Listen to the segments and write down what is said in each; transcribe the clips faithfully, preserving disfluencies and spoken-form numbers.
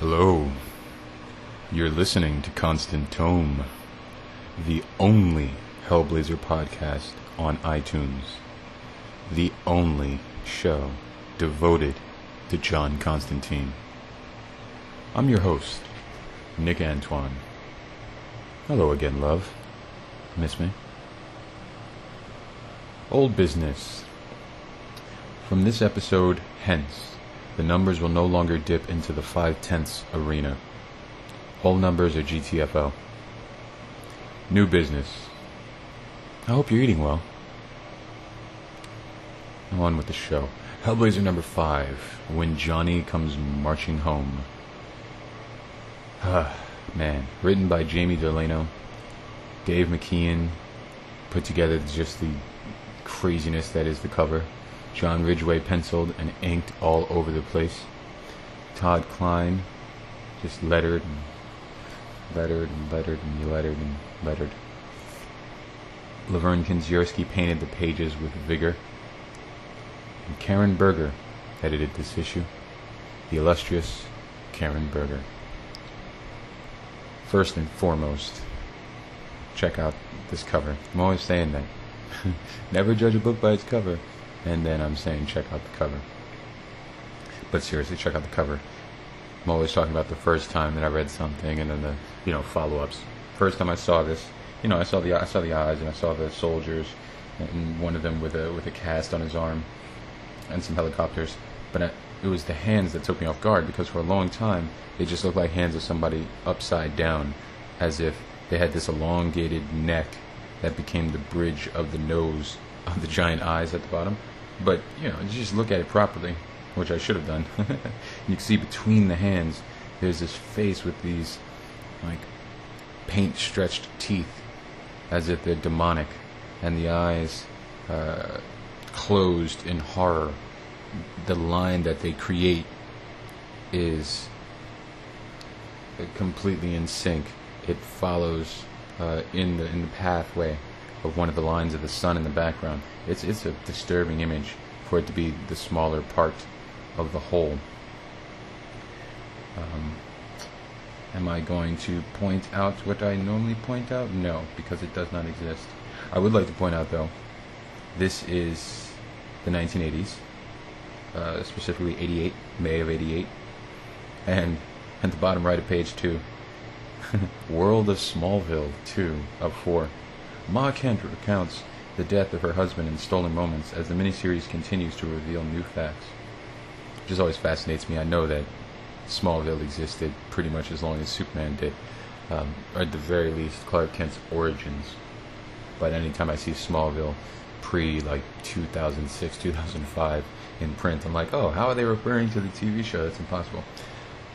Hello. You're listening to Constant Tome, the only Hellblazer podcast on iTunes, the only show devoted to John Constantine. I'm your host, Nick Antoine. Hello again, love. Miss me? Old business. From this episode hence, the numbers will no longer dip into the five-tenths arena. Whole numbers are G T F L. New business. I hope you're eating well. Now on with the show. Hellblazer number five, When Johnny Comes Marching Home. Ah, man. Written by Jamie Delano, Dave McKeon, put together just the craziness that is the cover. John Ridgway penciled and inked all over the place. Todd Klein just lettered and lettered and lettered and lettered and lettered. Laverne Kinzierski painted the pages with vigor. And Karen Berger edited this issue. The illustrious Karen Berger. First and foremost, check out this cover. I'm always saying that. Never judge a book by its cover. And then I'm saying check out the cover. But seriously, check out the cover. I'm always talking about the first time that I read something and then the, you know, follow-ups. First time I saw this, you know, I saw the I saw the eyes and I saw the soldiers and one of them with a with a cast on his arm and some helicopters. But I, it was the hands that took me off guard, because for a long time they just looked like hands of somebody upside down, as if they had this elongated neck that became the bridge of the nose of the giant eyes at the bottom. But, you know, just look at it properly, which I should have done. You can see between the hands, there's this face with these, like, paint-stretched teeth, as if they're demonic, and the eyes uh, closed in horror. The line that they create is completely in sync. It follows uh, in the in the pathway of one of the lines of the sun in the background. It's it's a disturbing image for it to be the smaller part of the whole. Um, am I going to point out what I normally point out? No, because it does not exist. I would like to point out, though, this is the nineteen eighties, uh, specifically eighty-eight, May of eighty-eight, and at the bottom right of page two, World of Smallville two of four. Ma Kendra recounts the death of her husband in stolen moments as the miniseries continues to reveal new facts. Which just always fascinates me. I know that Smallville existed pretty much as long as Superman did, um, or at the very least Clark Kent's origins. But anytime I see Smallville pre like two thousand six, two thousand five in print, I'm like, oh, how are they referring to the T V show? That's impossible.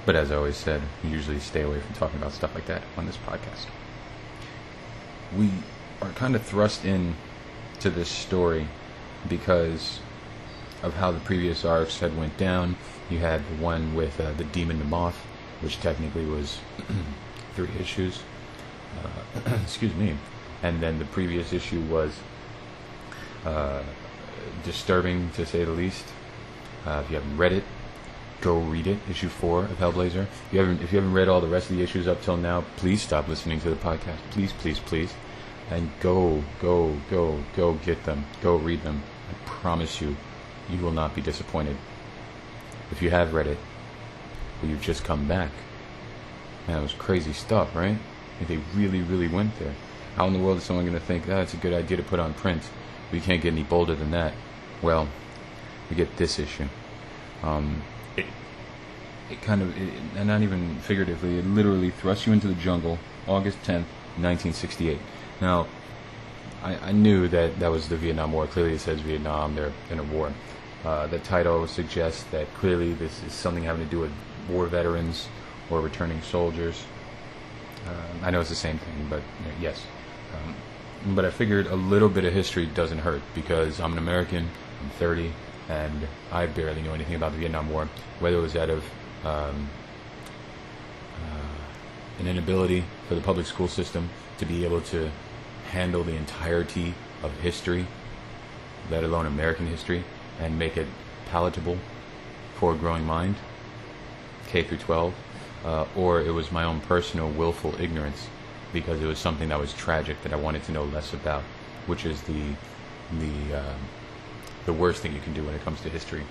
But as I always said, I usually stay away from talking about stuff like that on this podcast. We are kind of thrust in to this story because of how the previous arcs had went down. You had the one with uh, the Demon to Moth, which technically was three issues. Uh, excuse me. And then the previous issue was uh, disturbing, to say the least. Uh, if you haven't read it, go read it. Issue four of Hellblazer. If you haven't, if you haven't read all the rest of the issues up till now, please stop listening to the podcast. Please, please, please. And go, go, go, go get them. Go read them. I promise you, you will not be disappointed. If you have read it, or you've just come back. Man, it was crazy stuff, right? If they really, really went there. How in the world is someone going to think, oh, it's a good idea to put on print? We can't get any bolder than that. Well, we get this issue. Um, it, it kind of, it, and not even figuratively, it literally thrusts you into the jungle, August tenth, nineteen sixty-eight. Now, I, I knew that that was the Vietnam War. Clearly it says Vietnam, they're in a war. Uh, the title suggests that clearly this is something having to do with war veterans or returning soldiers. Uh, I know it's the same thing, but uh, yes. Um, but I figured a little bit of history doesn't hurt, because I'm an American, I'm thirty, and I barely know anything about the Vietnam War, whether it was out of um, uh, an inability for the public school system to be able to handle the entirety of history, let alone American history, and make it palatable for a growing mind, K through twelve, uh, or it was my own personal willful ignorance, because it was something that was tragic that I wanted to know less about, which is the the uh, the worst thing you can do when it comes to history.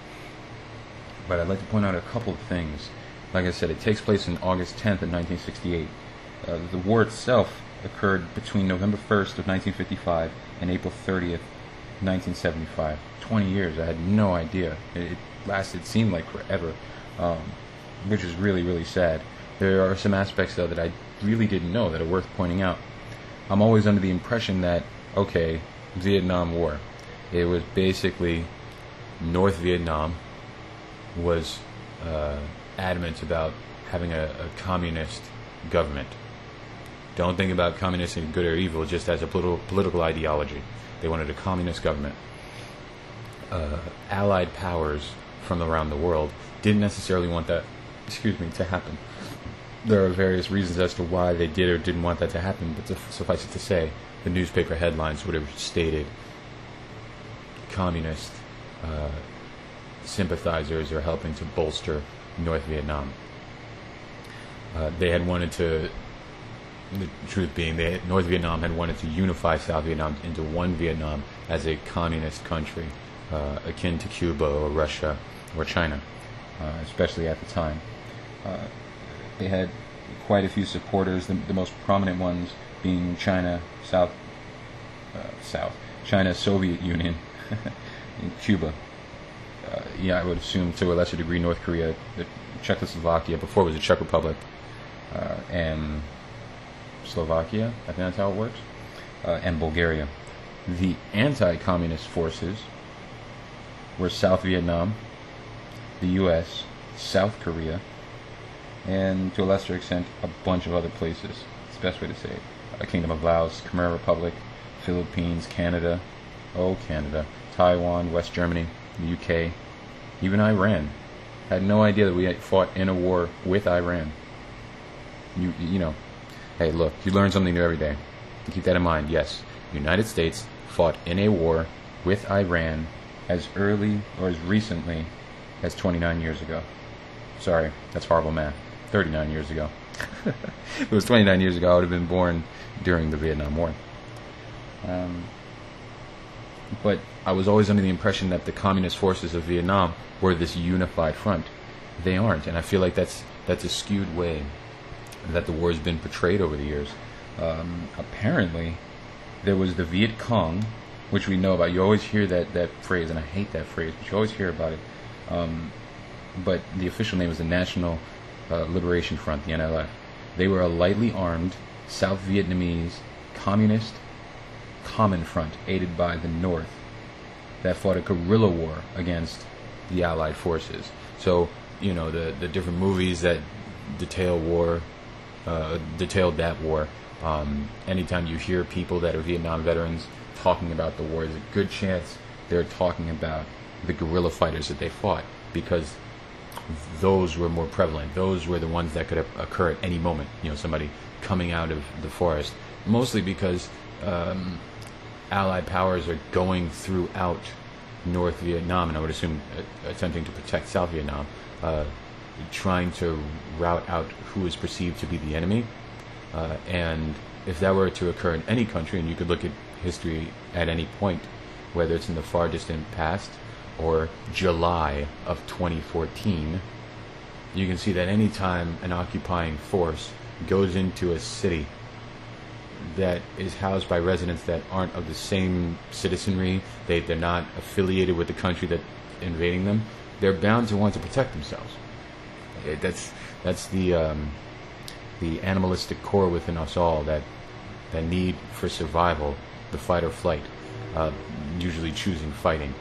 But I'd like to point out a couple of things. Like I said, it takes place on August tenth of nineteen sixty-eight. Uh, the war itself occurred between November first of nineteen fifty-five and April thirtieth, nineteen seventy-five. twenty years, I had no idea. It, it lasted, seemed like forever, um, which is really, really sad. There are some aspects, though, that I really didn't know that are worth pointing out. I'm always under the impression that, okay, Vietnam War. It was basically North Vietnam was uh, adamant about having a, a communist government. Don't think about communists as good or evil, just as a political, political ideology. They wanted a communist government. Uh, allied powers from around the world didn't necessarily want that, excuse me, to happen. There are various reasons as to why they did or didn't want that to happen, but to, suffice it to say, the newspaper headlines would have stated communist uh, sympathizers are helping to bolster North Vietnam. Uh, they had wanted to, the truth being, they, North Vietnam had wanted to unify South Vietnam into one Vietnam as a communist country, uh, akin to Cuba or Russia or China, uh, especially at the time. Uh, they had quite a few supporters, the, the most prominent ones being China, South, uh, South, China, Soviet Union, and Cuba. Uh, yeah, I would assume to a lesser degree North Korea, the Czechoslovakia, before it was the Czech Republic, uh, and Slovakia, I think that's how it works, uh, and Bulgaria. The anti-communist forces were South Vietnam, the U S, South Korea, and to a lesser extent a bunch of other places. It's the best way to say it. Uh, Kingdom of Laos, Khmer Republic, Philippines, Canada, oh Canada, Taiwan, West Germany, the U K, even Iran. Had no idea that we had fought in a war with Iran. You, you know, hey, look, you learn something new every day. Keep that in mind. Yes, the United States fought in a war with Iran as early or as recently as twenty-nine years ago. Sorry, that's horrible math. thirty-nine years ago. If it was twenty-nine years ago, I would have been born during the Vietnam War. Um, but I was always under the impression that the communist forces of Vietnam were this unified front. They aren't, and I feel like that's that's a skewed way that the war has been portrayed over the years. Um, apparently, there was the Viet Cong, which we know about. You always hear that, that phrase, and I hate that phrase, but you always hear about it. Um, but the official name was the National uh, Liberation Front, the N L F. They were a lightly armed South Vietnamese communist common front aided by the North that fought a guerrilla war against the Allied forces. So, you know, the, the different movies that detail war, uh, detailed that war, um, anytime you hear people that are Vietnam veterans talking about the war, there's a good chance they're talking about the guerrilla fighters that they fought, because those were more prevalent. Those were the ones that could occur at any moment. You know, somebody coming out of the forest, mostly because um, Allied powers are going throughout North Vietnam, and I would assume uh, attempting to protect South Vietnam, uh, trying to rout out who is perceived to be the enemy. Uh, and if that were to occur in any country, and you could look at history at any point, whether it's in the far distant past or July of twenty fourteen, you can see that any time an occupying force goes into a city that is housed by residents that aren't of the same citizenry, they, they're not affiliated with the country that's invading them, they're bound to want to protect themselves. It, that's that's the um, the animalistic core within us all, that that need for survival, the fight or flight, uh, usually choosing fighting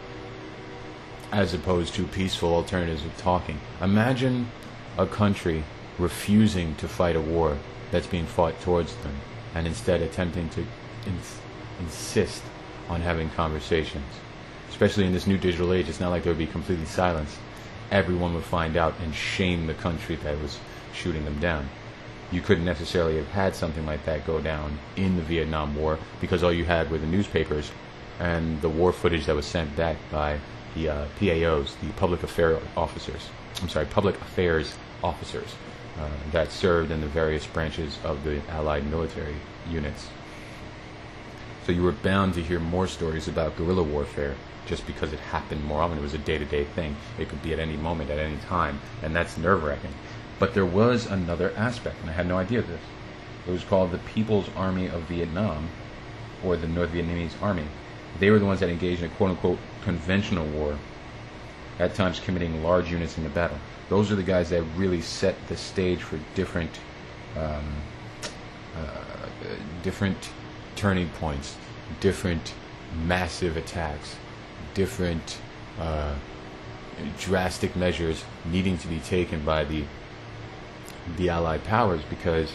as opposed to peaceful alternatives of talking. Imagine a country refusing to fight a war that's being fought towards them, and instead attempting to ins insist on having conversations. Especially in this new digital age, it's not like there would be completely silence. Everyone would find out and shame the country that was shooting them down. You couldn't necessarily have had something like that go down in the Vietnam War, because all you had were the newspapers and the war footage that was sent back by the uh, P A Os, the public affair officers. I'm sorry, public affairs officers. uh, that served in the various branches of the Allied military units. So you were bound to hear more stories about guerrilla warfare just because it happened more often. It was a day-to-day thing. It could be at any moment, at any time, and that's nerve-wracking. But there was another aspect, and I had no idea of this. It was called the People's Army of Vietnam, or the North Vietnamese Army. They were the ones that engaged in a quote-unquote conventional war, at times committing large units in the battle. Those are the guys that really set the stage for different, um, uh, different turning points, different massive attacks, different uh, drastic measures needing to be taken by the the Allied powers, because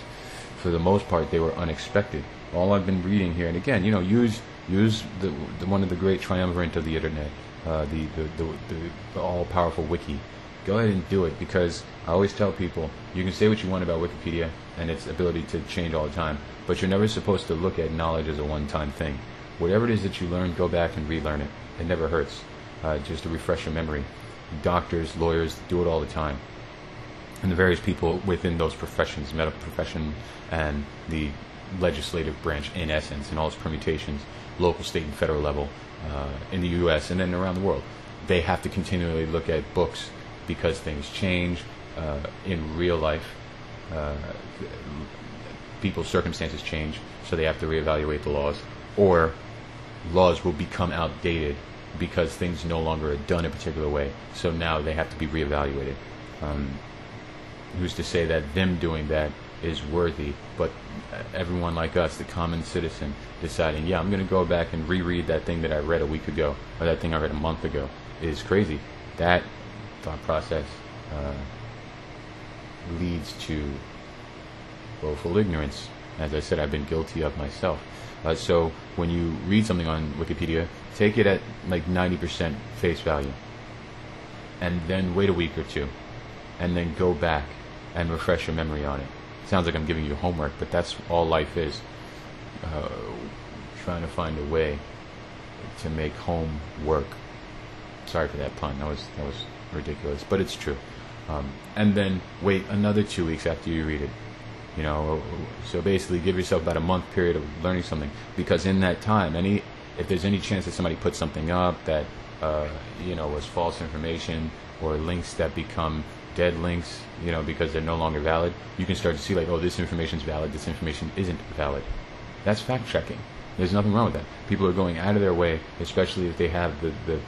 for the most part they were unexpected. All I've been reading here, and again, you know, use use the, the one of the great triumvirate of the internet, uh, the, the, the, the, the all-powerful wiki. Go ahead and do it, because I always tell people, you can say what you want about Wikipedia and its ability to change all the time, but you're never supposed to look at knowledge as a one-time thing. Whatever it is that you learn, go back and relearn it. It never hurts, uh, just to refresh your memory. Doctors, lawyers, do it all the time. And the various people within those professions, medical profession and the legislative branch in essence, and all its permutations, local, state, and federal level, uh, in the U S and then around the world. They have to continually look at books, because things change uh, in real life. Uh, people's circumstances change, so they have to reevaluate the laws, or laws will become outdated because things no longer are done a particular way, so now they have to be reevaluated. Um, who's to say that them doing that is worthy, but everyone like us, the common citizen, deciding, yeah, I'm going to go back and reread that thing that I read a week ago, or that thing I read a month ago, is crazy. That thought process uh, leads to willful ignorance. As I said, I've been guilty of myself. Uh, so when you read something on Wikipedia, take it at like ninety percent face value, and then wait a week or two, and then go back and refresh your memory on it. Sounds like I'm giving you homework, but that's all life is. Uh, trying to find a way to make home work. Sorry for that pun. That was that was. ridiculous, but it's true. Um, and then wait another two weeks after you read it. You know, so basically give yourself about a month period of learning something, because in that time, any if there's any chance that somebody put something up that uh, you know was false information, or links that become dead links, you know, because they're no longer valid, you can start to see like, oh, this information's valid, this information isn't valid. That's fact checking. There's nothing wrong with that. People are going out of their way, especially if they have the the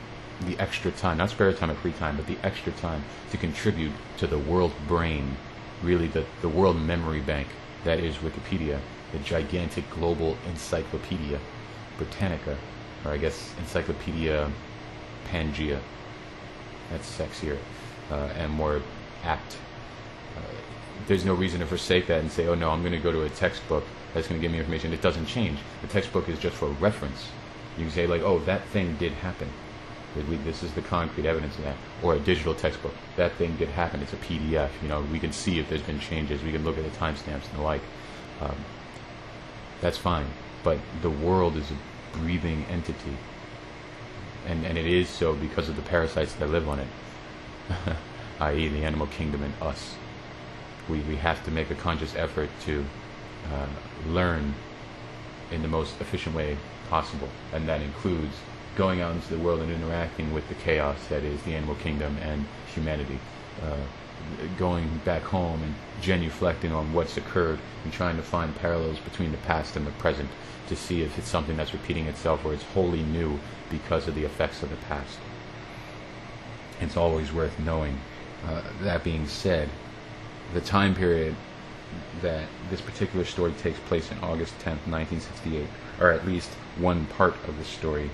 the extra time, not spare time or free time, but the extra time to contribute to the world brain, really the, the world memory bank that is Wikipedia, the gigantic global encyclopedia Britannica, or I guess Encyclopedia Pangea. That's sexier uh, and more apt. Uh, there's no reason to forsake that and say, oh no, I'm going to go to a textbook that's going to give me information. It doesn't change. The textbook is just for reference. You can say like, oh, that thing did happen. This is the concrete evidence of that. Or a digital textbook. That thing did happen. It's a P D F. You know, we can see if there's been changes. We can look at the timestamps and the like. Um, that's fine. But the world is a breathing entity. And, and it is so because of the parasites that live on it, that is the animal kingdom and us. We, we have to make a conscious effort to uh, learn in the most efficient way possible. And that includes going out into the world and interacting with the chaos that is the animal kingdom and humanity. Uh, going back home and genuflecting on what's occurred and trying to find parallels between the past and the present to see if it's something that's repeating itself or it's wholly new because of the effects of the past. It's always worth knowing. Uh, that being said, the time period that this particular story takes place in, August tenth, nineteen sixty-eight, or at least one part of the story,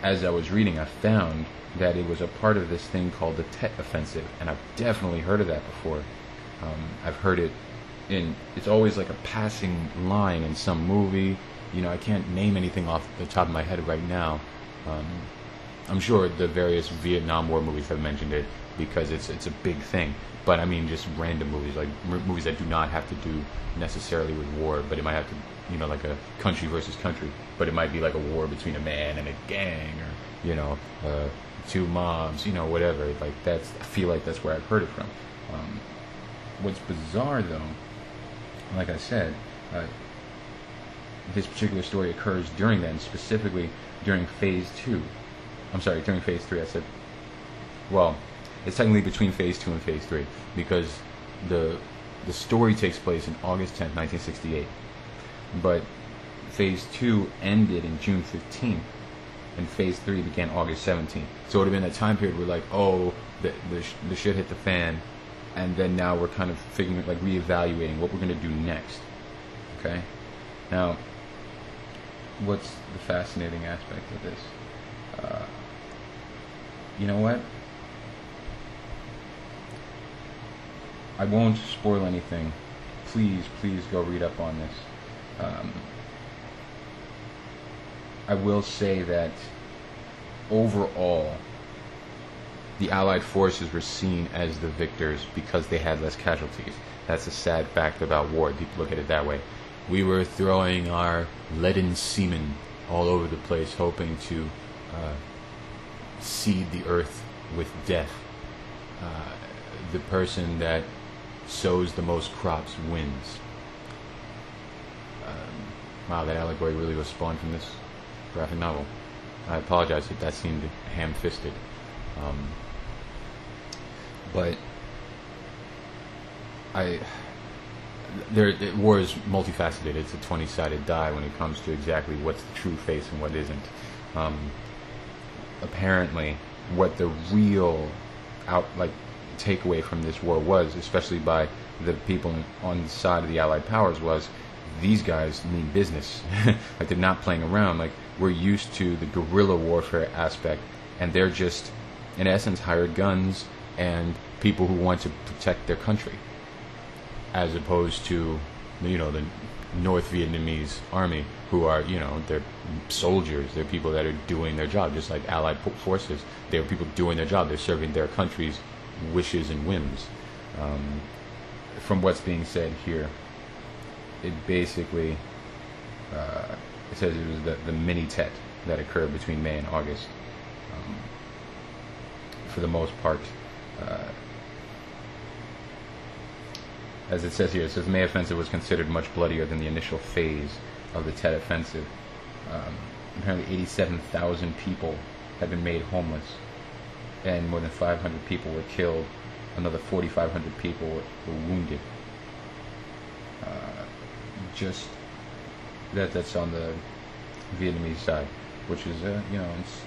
as I was reading, I found that it was a part of this thing called the Tet Offensive, and I've definitely heard of that before. Um, I've heard it in, it's always like a passing line in some movie. You know, I can't name anything off the top of my head right now. Um, I'm sure the various Vietnam War movies have mentioned it because it's it's a big thing. But I mean, just random movies, like r- movies that do not have to do necessarily with war, but it might have to, you know, like a country versus country, but it might be like a war between a man and a gang, or, you know, uh, two mobs, you know, whatever. Like, that's, I feel like that's where I've heard it from. Um, What's bizarre, though, like I said, uh, this particular story occurs during that, and specifically during phase two. I'm sorry, during phase three. I said, well, it's technically between phase two and phase three, because the the story takes place in August tenth, nineteen sixty-eight, but phase two ended in June fifteenth, and phase three began August seventeenth. So it would have been a time period where, like, oh, the the, sh the shit hit the fan, and then now we're kind of figuring, like, reevaluating what we're going to do next. Okay, now, what's the fascinating aspect of this? Uh, you know what? I won't spoil anything. Please, please go read up on this. Um, I will say that overall, the Allied forces were seen as the victors because they had less casualties. That's a sad fact about war. People look at it that way. We were throwing our leaden semen all over the place, hoping to uh, seed the earth with death. Uh, the person that sows the most crops wins. Um, wow, that allegory really was spawned from this graphic novel. I apologize if that seemed ham-fisted. Um, but I... There, it, war is multifaceted. It's a twenty-sided die when it comes to exactly what's the true face and what isn't. Um, apparently, what the real out like takeaway from this war was, especially by the people on the side of the Allied powers, was these guys mean business. Like, they're not playing around. Like, we're used to the guerrilla warfare aspect, and they're just, in essence, hired guns and people who want to protect their country, as opposed to, you know, the North Vietnamese Army, who are, you know, they're soldiers, they're people that are doing their job, just like Allied forces. They're people doing their job, they're serving their country's wishes and whims. Um, from what's being said here, it basically, uh, it says it was the, the mini-Tet that occurred between May and August. Um, for the most part, uh, as it says here, it says May Offensive was considered much bloodier than the initial phase of the Tet Offensive. Um, apparently eighty-seven thousand people had been made homeless, and more than five hundred people were killed. Another forty-five hundred people were, were wounded. Uh, just that that's on the Vietnamese side, which is, uh, you know, it's,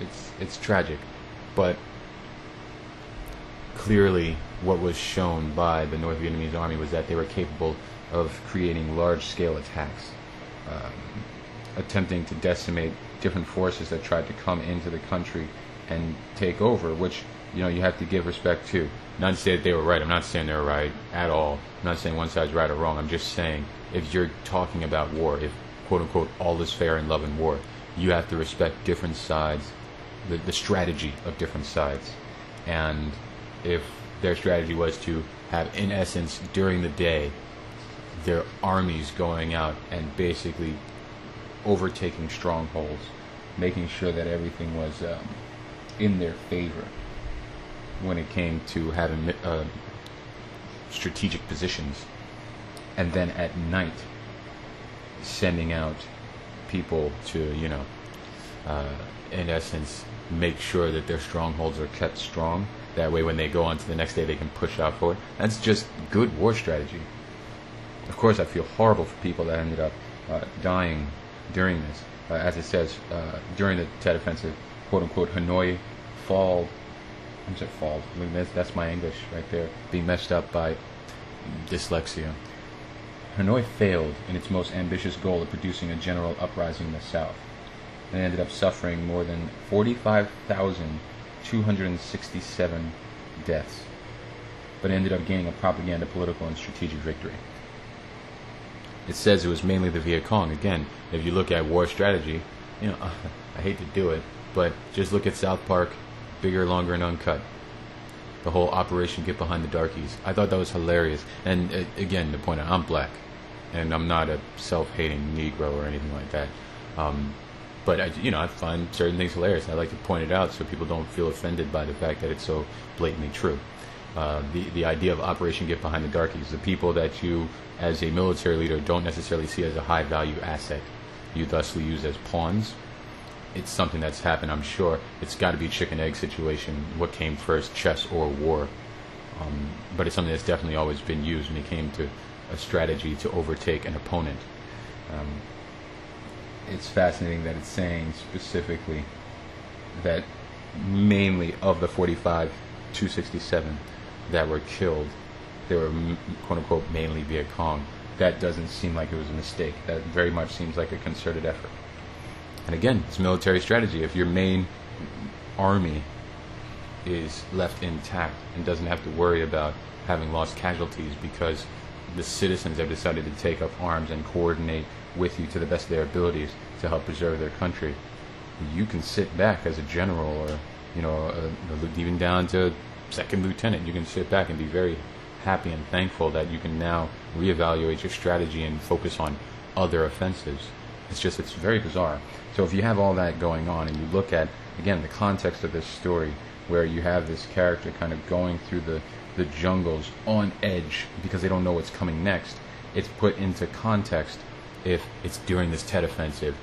it's, it's tragic, but clearly what was shown by the North Vietnamese Army was that they were capable of creating large-scale attacks, um, attempting to decimate different forces that tried to come into the country and take over, which, you know, you have to give respect to. Not to say that they were right. I'm not saying they were right at all. I'm not saying one side's right or wrong. I'm just saying, if you're talking about war, if, quote-unquote, all is fair in love and war, you have to respect different sides, the, the strategy of different sides. And if their strategy was to have, in essence, during the day, their armies going out and basically overtaking strongholds, making sure that everything was um, in their favor when it came to having uh, strategic positions, and then at night sending out people to, you know, uh, in essence, make sure that their strongholds are kept strong. That way, when they go on to the next day, they can push out forward. That's just good war strategy. Of course, I feel horrible for people that ended up uh, dying during this. Uh, as it says, uh, during the Tet Offensive, quote-unquote, Hanoi fall. I'm sorry, fall. I mean, that's, that's my English right there, being messed up by dyslexia. Hanoi failed in its most ambitious goal of producing a general uprising in the south, and ended up suffering more than forty-five thousand two hundred sixty-seven deaths, but ended up gaining a propaganda, political, and strategic victory. It says it was mainly the Viet Cong. Again, if you look at war strategy, you know, I hate to do it, but just look at South Park, Bigger, Longer, and Uncut. The whole Operation Get Behind the Darkies. I thought that was hilarious. And uh, again, to point out, I'm black, and I'm not a self-hating Negro or anything like that. Um, But, I, you know, I find certain things hilarious. I like to point it out so people don't feel offended by the fact that it's so blatantly true. Uh, the, the idea of Operation Get Behind the Dark is the people that you, as a military leader, don't necessarily see as a high-value asset. You thusly use as pawns. It's something that's happened, I'm sure. It's got to be a chicken-egg situation. What came first, chess or war? Um, but it's something that's definitely always been used when it came to a strategy to overtake an opponent. Um, it's fascinating that it's saying specifically that mainly of the forty-five, two sixty-seven that were killed, they were quote-unquote mainly Viet Cong. That doesn't seem like it was a mistake. That very much seems like a concerted effort. And again, it's military strategy. If your main army is left intact and doesn't have to worry about having lost casualties because the citizens have decided to take up arms and coordinate with you to the best of their abilities to help preserve their country, you can sit back as a general, or you know, a, even down to second lieutenant. You can sit back and be very happy and thankful that you can now reevaluate your strategy and focus on other offensives. It's just, it's very bizarre. So if you have all that going on and you look at, again, the context of this story, where you have this character kind of going through the, the jungles on edge because they don't know what's coming next, it's put into context if it's during this Tet Offensive.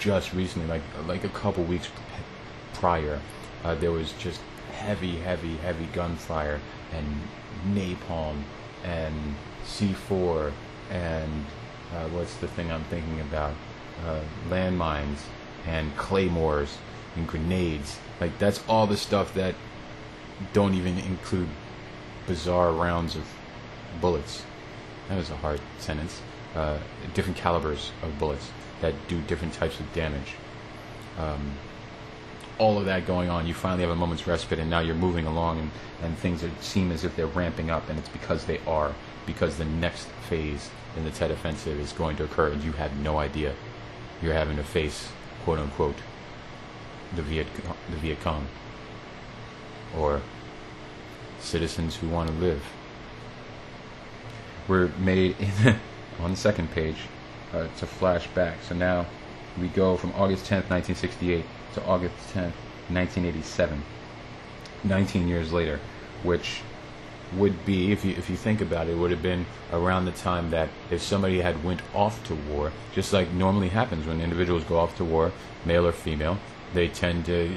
Just recently, like like a couple weeks prior, uh, there was just heavy, heavy, heavy gunfire and napalm and C four and uh, what's the thing I'm thinking about? Uh, landmines and claymores and grenades. Like, that's all the stuff that don't even include bizarre rounds of bullets. That was a hard sentence. Uh, different calibers of bullets that do different types of damage. Um, all of that going on, you finally have a moment's respite, and now you're moving along, and, and things are, seem as if they're ramping up, and it's because they are, because the next phase in the Tet Offensive is going to occur, and you had no idea. You're having to face, quote-unquote, the Viet, the Viet Cong, or citizens who want to live. We're made, on the second page, Uh, to flash back. So now we go from August tenth, nineteen sixty-eight to August tenth, nineteen eighty-seven, nineteen years later, which would be, if you, if you think about it, would have been around the time that if somebody had went off to war, just like normally happens when individuals go off to war, male or female, they tend to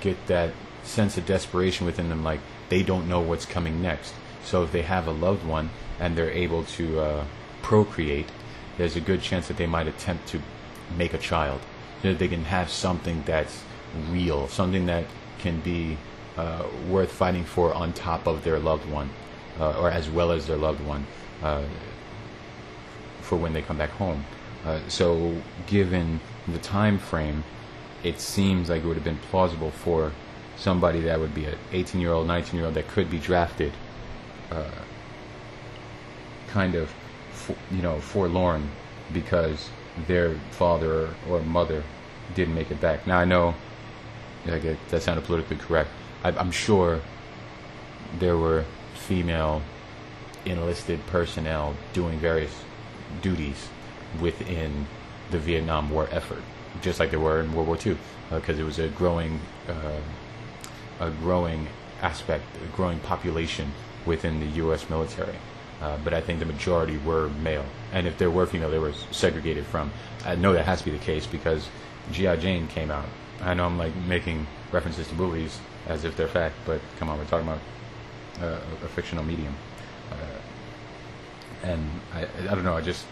get that sense of desperation within them, like they don't know what's coming next. So if they have a loved one and they're able to uh, procreate, there's a good chance that they might attempt to make a child, so that they can have something that's real, something that can be uh, worth fighting for on top of their loved one, uh, or as well as their loved one, uh, for when they come back home. Uh, so given the time frame, it seems like it would have been plausible for somebody that would be an eighteen-year-old, nineteen-year-old that could be drafted, uh, kind of, you know, forlorn because their father or mother didn't make it back. Now, I know that sounded politically correct. I'm sure there were female enlisted personnel doing various duties within the Vietnam War effort, just like there were in World War Two, because uh, it was a growing, uh, a growing aspect, a growing population within the U S military. Uh, but I think the majority were male, and if there were female, they were segregated from. I know that has to be the case because G I Jane came out. I know I'm like making references to movies as if they're fact, but come on, we're talking about uh, a fictional medium, uh, and I, I don't know. I just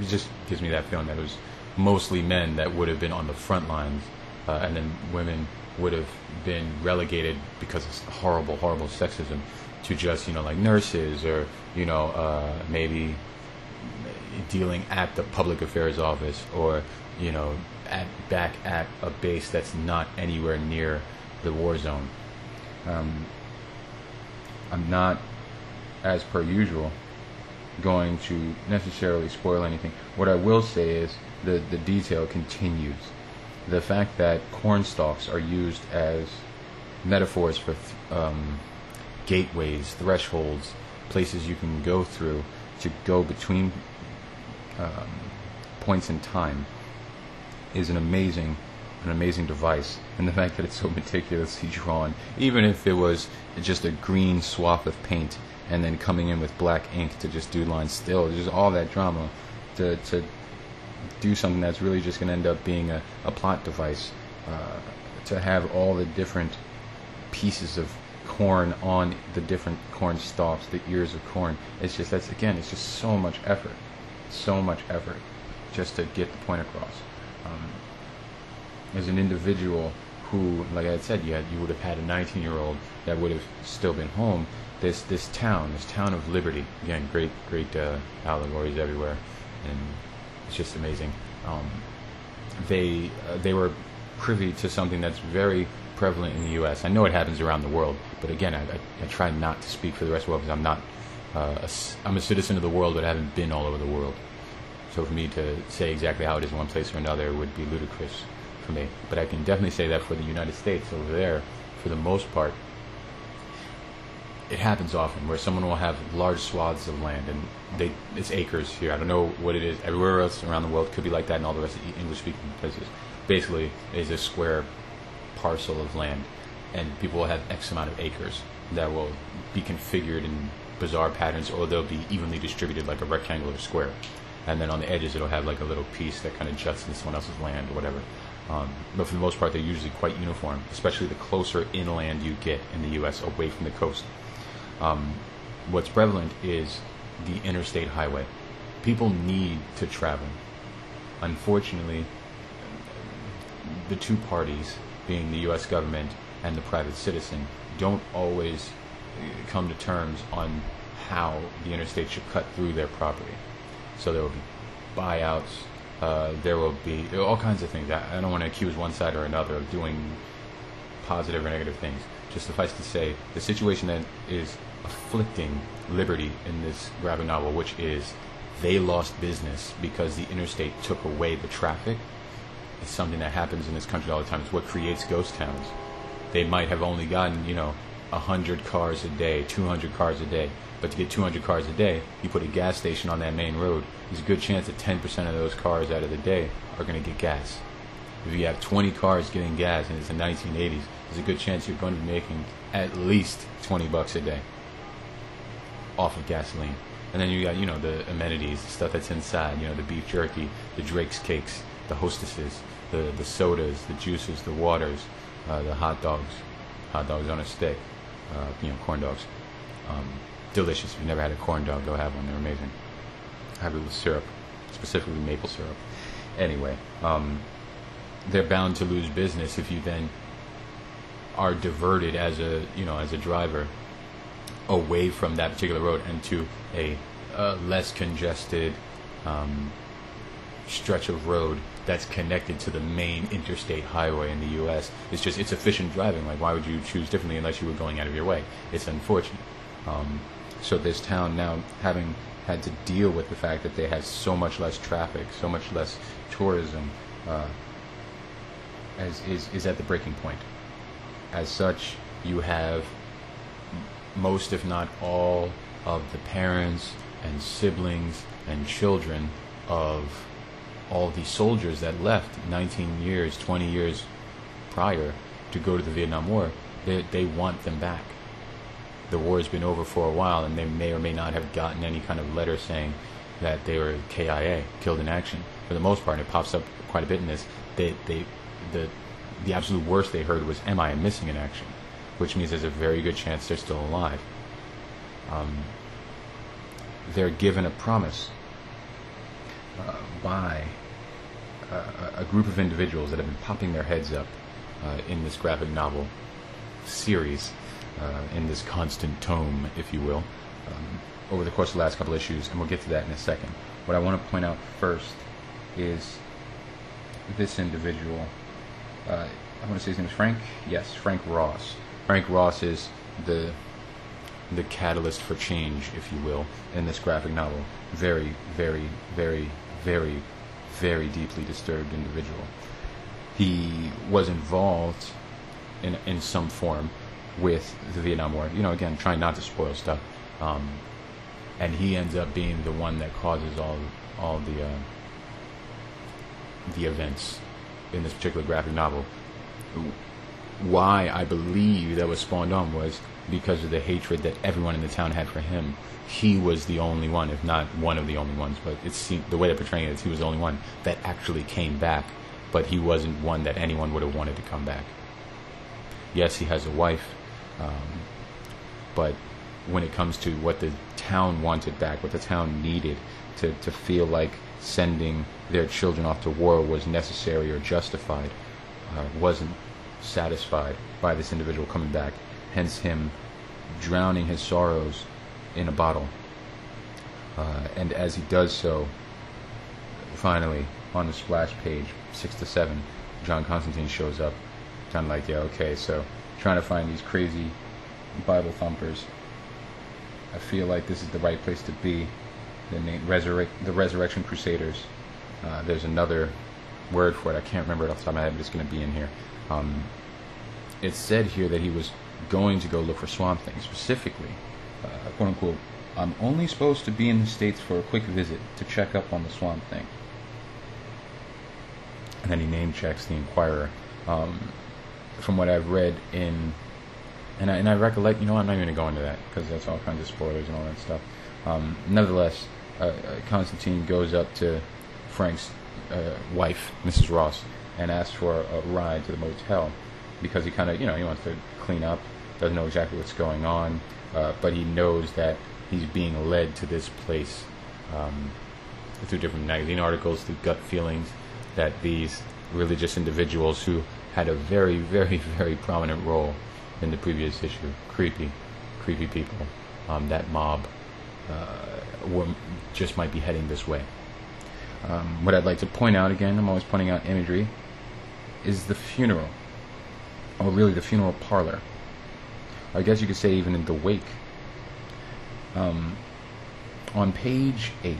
it just gives me that feeling that it was mostly men that would have been on the front lines, uh, and then women would have been relegated because of horrible, horrible sexism to just, you know, like nurses, or, you know, uh, maybe dealing at the public affairs office, or, you know, at, back at a base that's not anywhere near the war zone. Um, I'm not, as per usual, going to necessarily spoil anything. What I will say is the, the detail continues. The fact that corn stalks are used as metaphors for th um, gateways, thresholds, places you can go through to go between um, points in time is an amazing an amazing device, and the fact that it's so meticulously drawn, even if it was just a green swath of paint and then coming in with black ink to just do lines, still just all that drama to, to do something that's really just going to end up being a, a plot device, uh, to have all the different pieces of corn on the different corn stalks, the ears of corn. It's just, that's again, it's just so much effort, so much effort just to get the point across. Um, as an individual who, like I said, you, had, you would have had a nineteen-year-old that would have still been home. This this town, this town of Liberty, again, great, great uh, allegories everywhere, and it's just amazing. Um, they uh, they were privy to something that's very prevalent in the U S I know it happens around the world, but again, I, I, I try not to speak for the rest of the world because I'm not, uh, a, I'm a citizen of the world, but I haven't been all over the world. So for me to say exactly how it is in one place or another would be ludicrous for me. But I can definitely say that for the United States over there, for the most part, it happens often where someone will have large swaths of land, and they, it's acres here. I don't know what it is. Everywhere else around the world could be like that, and all the rest of the English-speaking places. Basically, it is a square parcel of land, and people will have X amount of acres that will be configured in bizarre patterns, or they'll be evenly distributed like a rectangular square. And then on the edges, it'll have like a little piece that kind of juts into someone else's land or whatever. Um, but for the most part, they're usually quite uniform, especially the closer inland you get in the U S away from the coast. Um, what's prevalent is the interstate highway. People need to travel. Unfortunately, the two parties, being the U S government and the private citizen, don't always come to terms on how the interstate should cut through their property. So there will be buyouts, uh, there will be there all kinds of things. I, I don't want to accuse one side or another of doing positive or negative things. Just suffice to say, the situation that is afflicting Liberty in this graphic novel, which is they lost business because the interstate took away the traffic, is something that happens in this country all the time. It's what creates ghost towns. They might have only gotten, you know, one hundred cars a day, two hundred cars a day. But to get two hundred cars a day, you put a gas station on that main road, there's a good chance that ten percent of those cars out of the day are going to get gas. If you have twenty cars getting gas and it's the nineteen eighties, there's a good chance you're going to be making at least twenty bucks a day off of gasoline. And then you got, you know, the amenities, the stuff that's inside, you know, the beef jerky, the Drake's cakes, the hostesses, the, the sodas, the juices, the waters, uh, the hot dogs, hot dogs on a stick, uh, you know, corn dogs. Um, delicious. If you've never had a corn dog, go have one. They're amazing. Have it with syrup, specifically maple syrup. Anyway, um, they're bound to lose business if you then are diverted as a, you know, as a driver away from that particular road and to a, a less congested um, stretch of road that's connected to the main interstate highway in the U S. It's just, it's efficient driving. Like, why would you choose differently unless you were going out of your way? It's unfortunate. Um, so this town now, having had to deal with the fact that they had so much less traffic, so much less tourism, uh, as, is, is at the breaking point. As such, you have most, if not all, of the parents and siblings and children of all the soldiers that left nineteen years, twenty years prior to go to the Vietnam War. They, they want them back. The war has been over for a while, and they may or may not have gotten any kind of letter saying that they were K I A, killed in action. For the most part, and it pops up quite a bit in this, they, they, the, the absolute worst they heard was, am I missing in action? Which means there's a very good chance they're still alive. Um, they're given a promise uh, by a, a group of individuals that have been popping their heads up uh, in this graphic novel series, Uh, in this Constant Tome, if you will, um, over the course of the last couple issues, and we'll get to that in a second. What I want to point out first is this individual. Uh, I want to say his name is Frank. Yes, Frank Ross. Frank Ross is the the catalyst for change, if you will, in this graphic novel. Very, very, very, very, very deeply disturbed individual. He was involved in in some form with the Vietnam War, you know, again, trying not to spoil stuff, um, and he ends up being the one that causes all all the uh, the events in this particular graphic novel, why I believe that was spawned on was because of the hatred that everyone in the town had for him. He was the only one, if not one of the only ones, but it seemed, the way they're portraying it is he was the only one that actually came back, but he wasn't one that anyone would have wanted to come back. Yes, he has a wife, um, but when it comes to what the town wanted back, what the town needed to, to feel like sending their children off to war was necessary or justified, uh, wasn't satisfied by this individual coming back, hence him drowning his sorrows in a bottle. Uh, and as he does so, finally, on the splash page, six to seven, John Constantine shows up, kind of like, yeah, okay, so trying to find these crazy Bible thumpers. I feel like this is the right place to be. The name Resurre- the Resurrection Crusaders. Uh, there's another word for it. I can't remember it off the top of my head, but it's going to be in here. Um, it's said here that he was going to go look for Swamp Thing, specifically, uh, quote unquote, I'm only supposed to be in the States for a quick visit to check up on the Swamp Thing. And then he name checks the Inquirer. Um, from what I've read in, and I, and I recollect, you know, I'm not even going to go into that, because that's all kinds of spoilers and all that stuff. Um, nevertheless, uh, uh, Constantine goes up to Frank's uh, wife, Missus Ross, and asks for a ride to the motel, because he kind of, you know, he wants to clean up, doesn't know exactly what's going on, uh, but he knows that he's being led to this place um, through different magazine articles, through gut feelings, that these religious individuals who had a very, very, very prominent role in the previous issue, creepy, creepy people, um, that mob, uh, were, just might be heading this way. Um, what I'd like to point out again, I'm always pointing out imagery, is the funeral, or really the funeral parlor. I guess you could say even in the wake. Um, on page eight,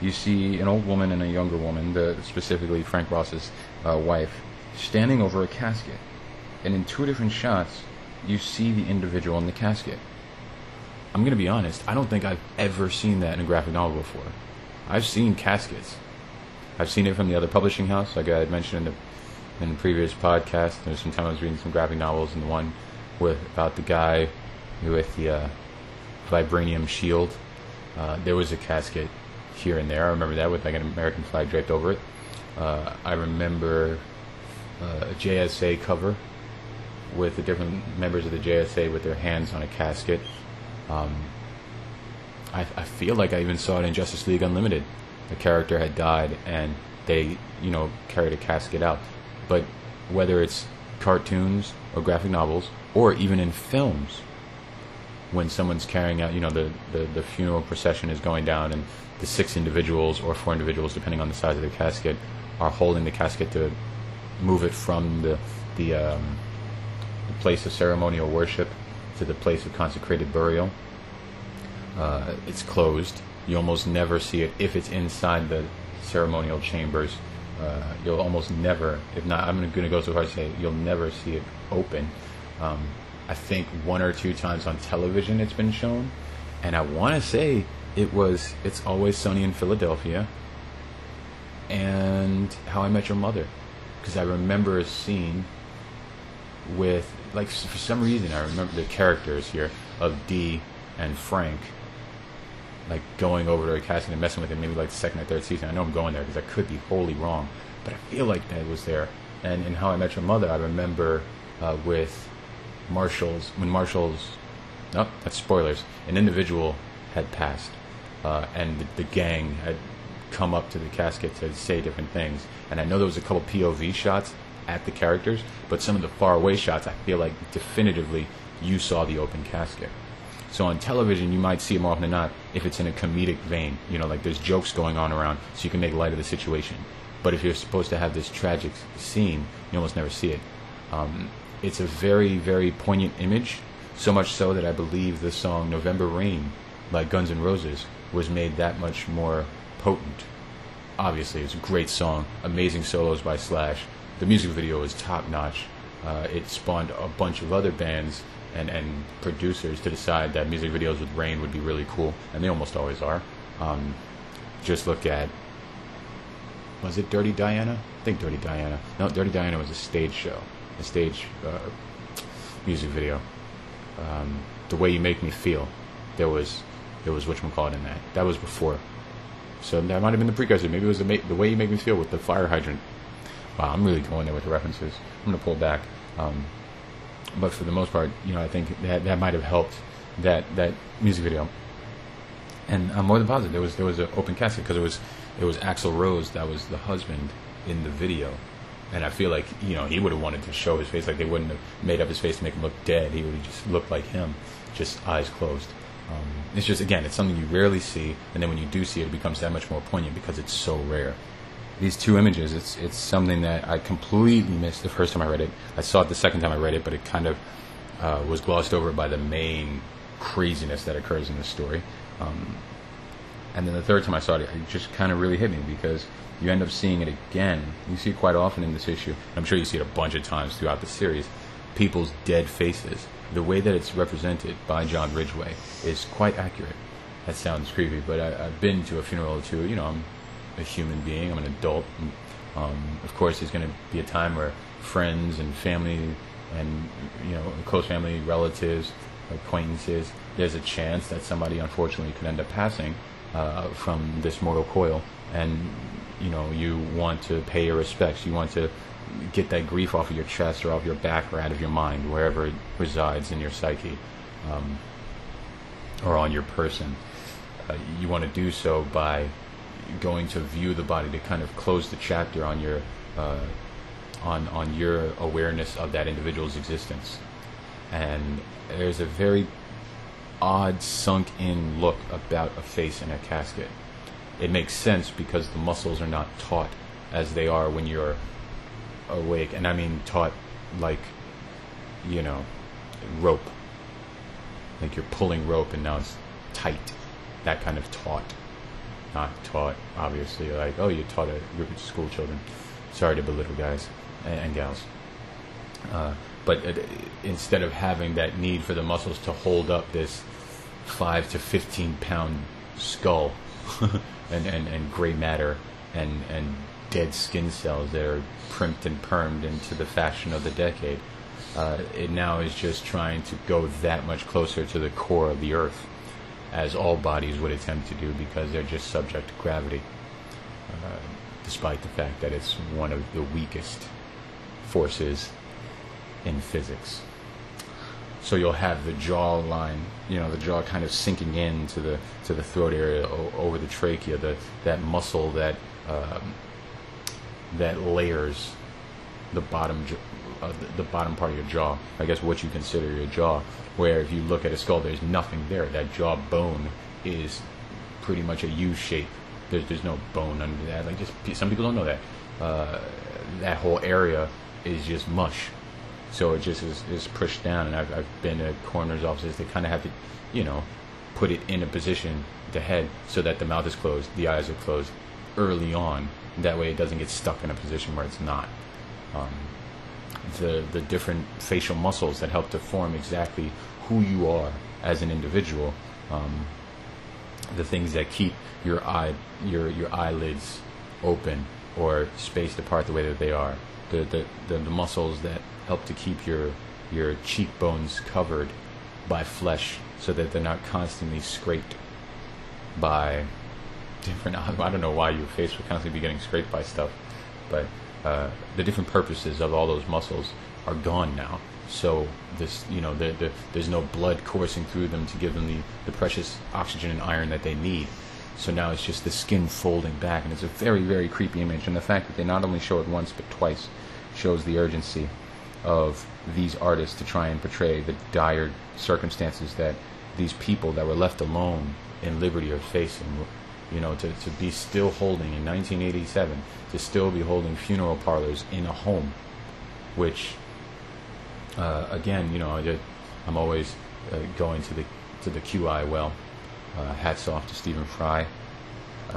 you see an old woman and a younger woman, the, specifically Frank Ross's uh, wife, standing over a casket. And in two different shots, you see the individual in the casket. I'm going to be honest, I don't think I've ever seen that in a graphic novel before. I've seen caskets. I've seen it from the other publishing house, like I had mentioned in the, in the previous podcast. There's some time I was reading some graphic novels, and the one with about the guy with the uh, vibranium shield. Uh, there was a casket here and there. I remember that with like an American flag draped over it. Uh, I remember uh, a J S A cover with the different members of the J S A with their hands on a casket. Um, I, I feel like I even saw it in Justice League Unlimited. The character had died, and they, you know, carried a casket out. But whether it's cartoons or graphic novels, or even in films, when someone's carrying out, you know, the, the, the funeral procession is going down, and the six individuals or four individuals, depending on the size of the casket, are holding the casket to move it from the the, um, the place of ceremonial worship to the place of consecrated burial. Uh, it's closed. You almost never see it if it's inside the ceremonial chambers. Uh, you'll almost never, if not, I'm going to go so far as to say you'll never see it open. Um, I think one or two times on television it's been shown, and I want to say it was It's Always Sunny in Philadelphia and How I Met Your Mother, because I remember a scene with, like, for some reason I remember the characters here of Dee and Frank, like, going over to a casket and messing with it, maybe like the second or third season. I know I'm going there because I could be wholly wrong, but I feel like that was there. And in How I Met Your Mother, I remember uh, with Marshall's, when Marshall's, oh, that's spoilers, an individual had passed, uh, and the, the gang had come up to the casket to say different things. And I know there was a couple P O V shots at the characters, but some of the faraway shots, I feel like definitively you saw the open casket. So on television, you might see it more often than not if it's in a comedic vein. You know, like there's jokes going on around so you can make light of the situation. But if you're supposed to have this tragic scene, you almost never see it. Um, it's a very, very poignant image, so much so that I believe the song November Rain by Guns N' Roses was made that much more potent. Obviously, it's a great song, amazing solos by Slash. The music video is top-notch. Uh, it spawned a bunch of other bands and, and producers to decide that music videos with rain would be really cool, and they almost always are. Um, just look at, was it Dirty Diana? think Dirty Diana. No, Dirty Diana was a stage show, a stage uh, music video. Um, the Way You Make Me Feel. There was, there was whatchamacallit in that. That was before. So that might have been the precursor. Maybe it was the, ma the Way You Make Me Feel with the fire hydrant. Wow, I'm really going there with the references. I'm going to pull back. Um, but for the most part, you know, I think that, that might have helped that, that music video. And I'm more than positive there was there was an open casket, because it was it was Axl Rose that was the husband in the video, and I feel like, you know, he would have wanted to show his face. Like, they wouldn't have made up his face to make him look dead. He would have just looked like him, just eyes closed. Um, it's just, again, it's something you rarely see, and then when you do see it, it becomes that much more poignant because it's so rare. These two images, it's it's something that I completely missed the first time I read it. I saw it the second time I read it, but it kind of uh, was glossed over by the main craziness that occurs in this story. Um, and then the third time I saw it, it just kind of really hit me, because you end up seeing it again. You see it quite often in this issue, and I'm sure you see it a bunch of times throughout the series. People's dead faces. The way that it's represented by John Ridgway is quite accurate. That sounds creepy, but I, I've been to a funeral or two. You know, I'm a human being. I'm an adult. And, um, of course, there's going to be a time where friends and family and, you know, close family, relatives, acquaintances, there's a chance that somebody unfortunately could end up passing uh, from this mortal coil, and you know, you want to pay your respects, you want to get that grief off of your chest or off your back or out of your mind, wherever it resides in your psyche, um, or on your person. Uh, you want to do so by going to view the body, to kind of close the chapter on your uh, on on your awareness of that individual's existence. And there's a very odd, sunk-in look about a face in a casket. It makes sense because the muscles are not taut as they are when you're awake, and I mean taut like, you know, rope. Like you're pulling rope and now it's tight. That kind of taut. Not taut, obviously, like, oh, you taught a group of school children. Sorry to belittle guys and, and gals. Uh, But uh, instead of having that need for the muscles to hold up this five to fifteen pound skull and, and, and gray matter and, and dead skin cells that are primped and permed into the fashion of the decade, uh, it now is just trying to go that much closer to the core of the earth, as all bodies would attempt to do because they're just subject to gravity, uh, despite the fact that it's one of the weakest forces in physics. So you'll have the jaw line, you know, the jaw kind of sinking in to the to the throat area, o over the trachea, the that muscle that um, that layers the bottom uh, the, the bottom part of your jaw. I guess what you consider your jaw. Where if you look at a skull, there's nothing there. That jaw bone is pretty much a U shape. There's there's no bone under that. Like, just some people don't know that. Uh, that whole area is just mush. So it just is, is pushed down, and I've, I've been at coroner's offices. They kind of have to, you know, put it in a position, the head, so that the mouth is closed, the eyes are closed early on. That way it doesn't get stuck in a position where it's not. Um, the, the different facial muscles that help to form exactly who you are as an individual, um, the things that keep your, eye, your, your eyelids open or spaced apart the way that they are, the, the, the, the muscles that help to keep your your cheekbones covered by flesh so that they're not constantly scraped by different... I don't know why your face would constantly be getting scraped by stuff, but uh, the different purposes of all those muscles are gone now. So this, you know, the, the, there's no blood coursing through them to give them the, the precious oxygen and iron that they need. So now it's just the skin folding back, and it's a very, very creepy image. And the fact that they not only show it once but twice shows the urgency of these artists to try and portray the dire circumstances that these people that were left alone in liberty are facing. You know, to, to be still holding, in nineteen eighty-seven, to still be holding funeral parlors in a home, which, uh, again, you know, I just, I'm always uh, going to the to the Q I well. Uh, hats off to Stephen Fry. Uh,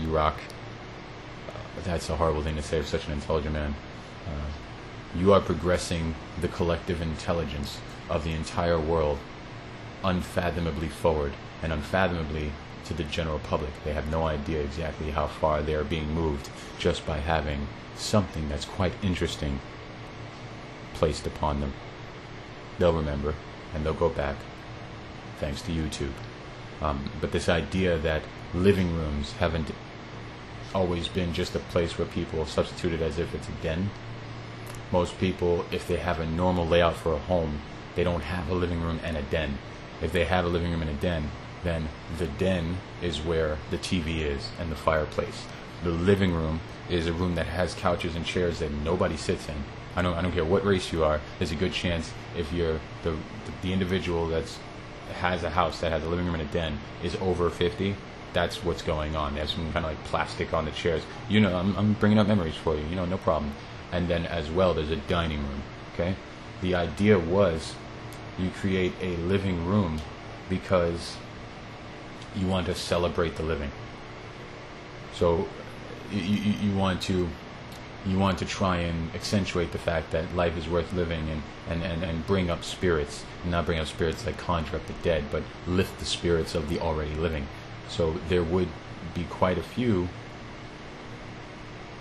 you rock. Uh, that's a horrible thing to say of such an intelligent man. Uh, You are progressing the collective intelligence of the entire world unfathomably forward and unfathomably to the general public. They have no idea exactly how far they are being moved just by having something that's quite interesting placed upon them. They'll remember, and they'll go back, thanks to YouTube. Um, but this idea that living rooms haven't always been just a place where people substitute it as if it's a den. Most people, if they have a normal layout for a home, they don't have a living room and a den. If they have a living room and a den, then the den is where the T V is and the fireplace. The living room is a room that has couches and chairs that nobody sits in. I don't, I don't care what race you are, there's a good chance if you're the, the individual that's has a house that has a living room and a den is over fifty, that's what's going on. There's some kind of like plastic on the chairs. You know, I'm, I'm bringing up memories for you, you know, no problem. And then as well, there's a dining room, okay? The idea was you create a living room because you want to celebrate the living. So you, you, you want to you want to try and accentuate the fact that life is worth living, and, and, and, and bring up spirits, and not bring up spirits like conjure up the dead, but lift the spirits of the already living. So there would be quite a few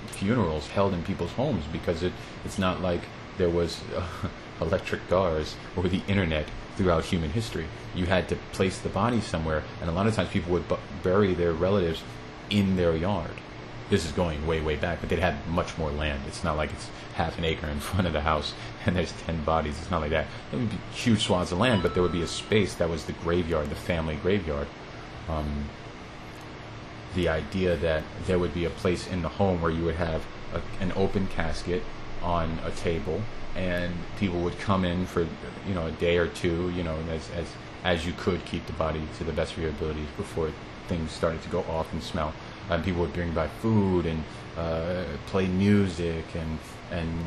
funerals held in people's homes, because it, it's not like there was uh, electric cars or the internet throughout human history. You had to place the body somewhere, and a lot of times people would bu- bury their relatives in their yard. This is going way, way back, but they'd had much more land. It's not like it's half an acre in front of the house and there's ten bodies. It's not like that. There would be huge swaths of land, but there would be a space that was the graveyard, the family graveyard. Um, the idea that there would be a place in the home where you would have a, an open casket on a table, and people would come in for, you know, a day or two, you know, as as as you could keep the body to the best of your abilities before things started to go off and smell. And people would bring by food and uh, play music and and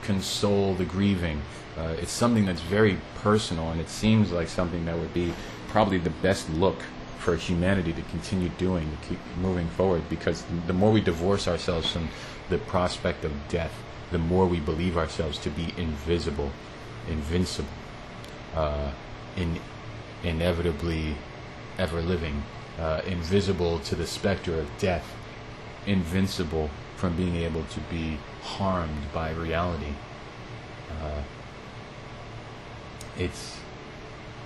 console the grieving. Uh, it's something that's very personal, and it seems like something that would be probably the best look for humanity to continue doing, to keep moving forward, because the more we divorce ourselves from the prospect of death, the more we believe ourselves to be invisible, invincible, uh, in, inevitably ever living, uh, invisible to the specter of death, invincible from being able to be harmed by reality. Uh, it's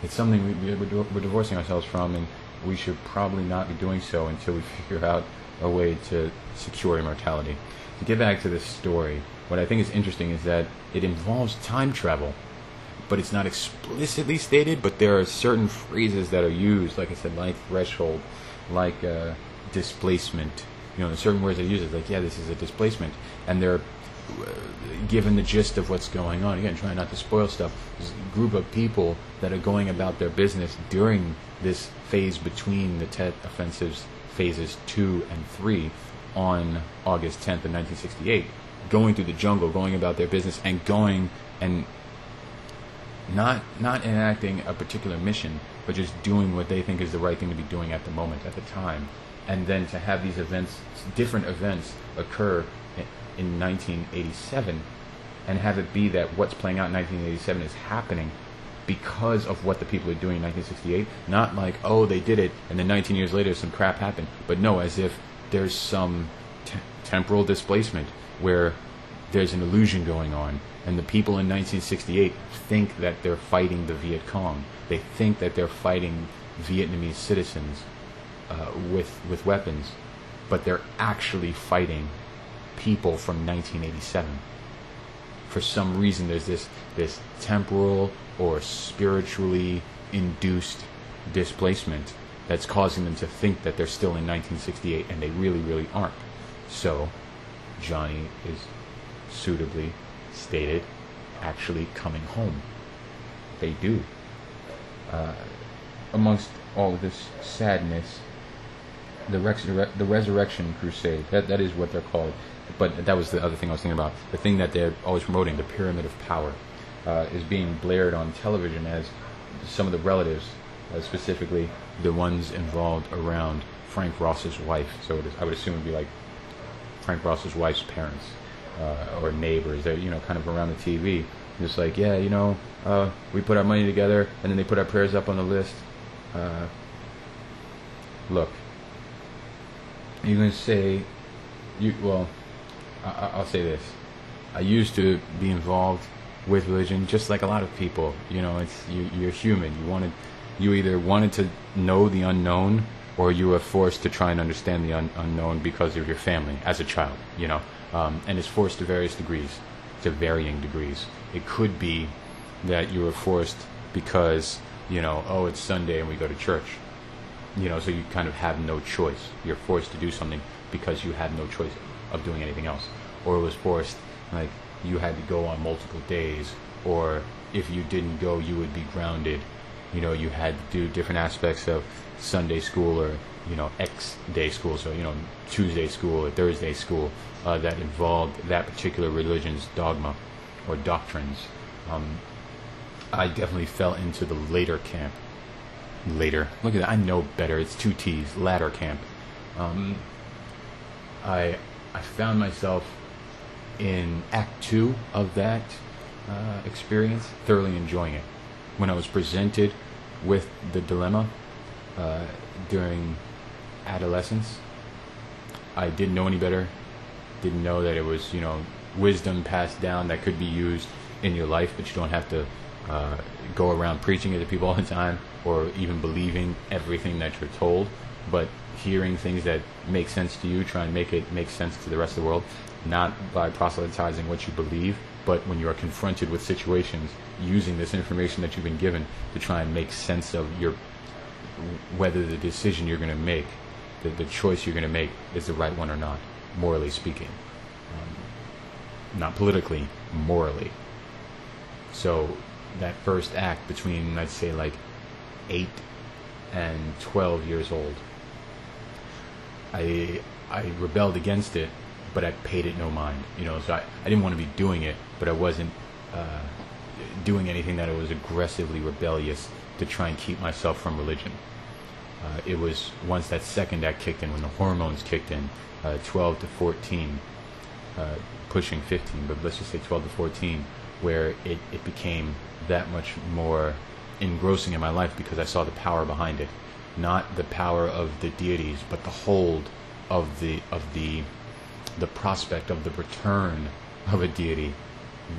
it's something we, we're, we're divorcing ourselves from, and we should probably not be doing so until we figure out a way to secure immortality. To get back to this story, what I think is interesting is that it involves time travel, but it's not explicitly stated, but there are certain phrases that are used, like I said, like threshold, like uh, displacement. You know, certain words that are used, like, yeah, this is a displacement, and they're given the gist of what's going on. Again, trying not to spoil stuff. There's a group of people that are going about their business during this phase between the Tet Offensives phases two and three on August tenth of nineteen sixty-eight, going through the jungle, going about their business, and going and not not enacting a particular mission, but just doing what they think is the right thing to be doing at the moment, at the time. And then to have these events, different events, occur in nineteen eighty-seven, and have it be that what's playing out in nineteen eighty-seven is happening because of what the people are doing in nineteen sixty-eight. Not like, oh, they did it, and then nineteen years later some crap happened. But no, as if there's some te- temporal displacement where there's an illusion going on, and the people in nineteen sixty-eight think that they're fighting the Viet Cong. They think that they're fighting Vietnamese citizens uh, with with weapons, but they're actually fighting people from nineteen eighty-seven. For some reason, there's this this temporal or spiritually induced displacement that's causing them to think that they're still in nineteen sixty-eight, and they really, really aren't. So, Johnny is, suitably stated, actually coming home. They do. Uh, amongst all of this sadness, the, Resur- the Resurrection Crusade, that, that is what they're called. But that was the other thing I was thinking about. The thing that they're always promoting, the Pyramid of Power, uh, is being blared on television as some of the relatives, uh, specifically the ones involved around Frank Ross's wife. So it is, I would assume it would be like Frank Ross's wife's parents uh, or neighbors. They're, you know, kind of around the T V. Just like, yeah, you know, uh, we put our money together, and then they put our prayers up on the list. Uh, look, you can say, you well, I, I'll say this. I used to be involved with religion, just like a lot of people. You know, it's you, you're human. You wanted, you either wanted to know the unknown, or you were forced to try and understand the un unknown because of your family as a child. You know, um, and it's forced to various degrees, to varying degrees. It could be that you were forced because, you know, oh, it's Sunday and we go to church. You know, so you kind of have no choice. You're forced to do something because you had no choice of doing anything else, or it was forced. Like, you had to go on multiple days, or if you didn't go, you would be grounded. You know, you had to do different aspects of Sunday school, or, you know, X day school, so, you know, Tuesday school or Thursday school, uh, that involved that particular religion's dogma or doctrines. Um, I definitely fell into the later camp. Later. Look at that. I know better. It's two T's. Latter camp. Um, I, I found myself in act two of that uh, experience, thoroughly enjoying it. When I was presented with the dilemma uh, during adolescence, I didn't know any better, didn't know that it was, you know, wisdom passed down that could be used in your life, but you don't have to uh, go around preaching it to people all the time, or even believing everything that you're told, but hearing things that make sense to you, try and make it make sense to the rest of the world, not by proselytizing what you believe, but when you are confronted with situations, using this information that you've been given to try and make sense of your, whether the decision you're going to make, the, the choice you're going to make, is the right one or not, morally speaking. Um, not politically, morally. So that first act between, I'd say, like eight and twelve years old, I, I rebelled against it, but I paid it no mind, you know, so I, I didn't want to be doing it, but I wasn't uh, doing anything that I was aggressively rebellious to try and keep myself from religion. Uh, it was once that second act kicked in, when the hormones kicked in, uh, twelve to fourteen, uh, pushing fifteen, but let's just say twelve to fourteen, where it, it became that much more engrossing in my life, because I saw the power behind it. Not the power of the deities, but the hold of the, of the, the prospect of the return of a deity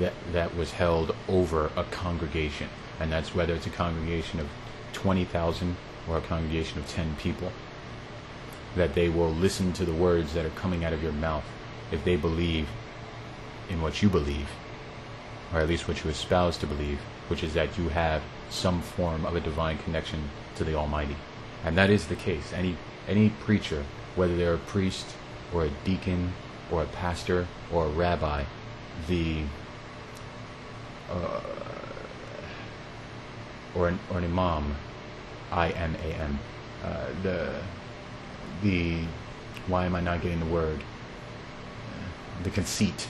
that that was held over a congregation, and that's whether it's a congregation of twenty thousand or a congregation of ten people, that they will listen to the words that are coming out of your mouth if they believe in what you believe, or at least what you espouse to believe, which is that you have some form of a divine connection to the Almighty. And that is the case. Any any preacher, whether they're a priest or a deacon or a pastor or a rabbi, the uh, or an or an imam, I M A M, uh, the the why am I not getting the word? The conceit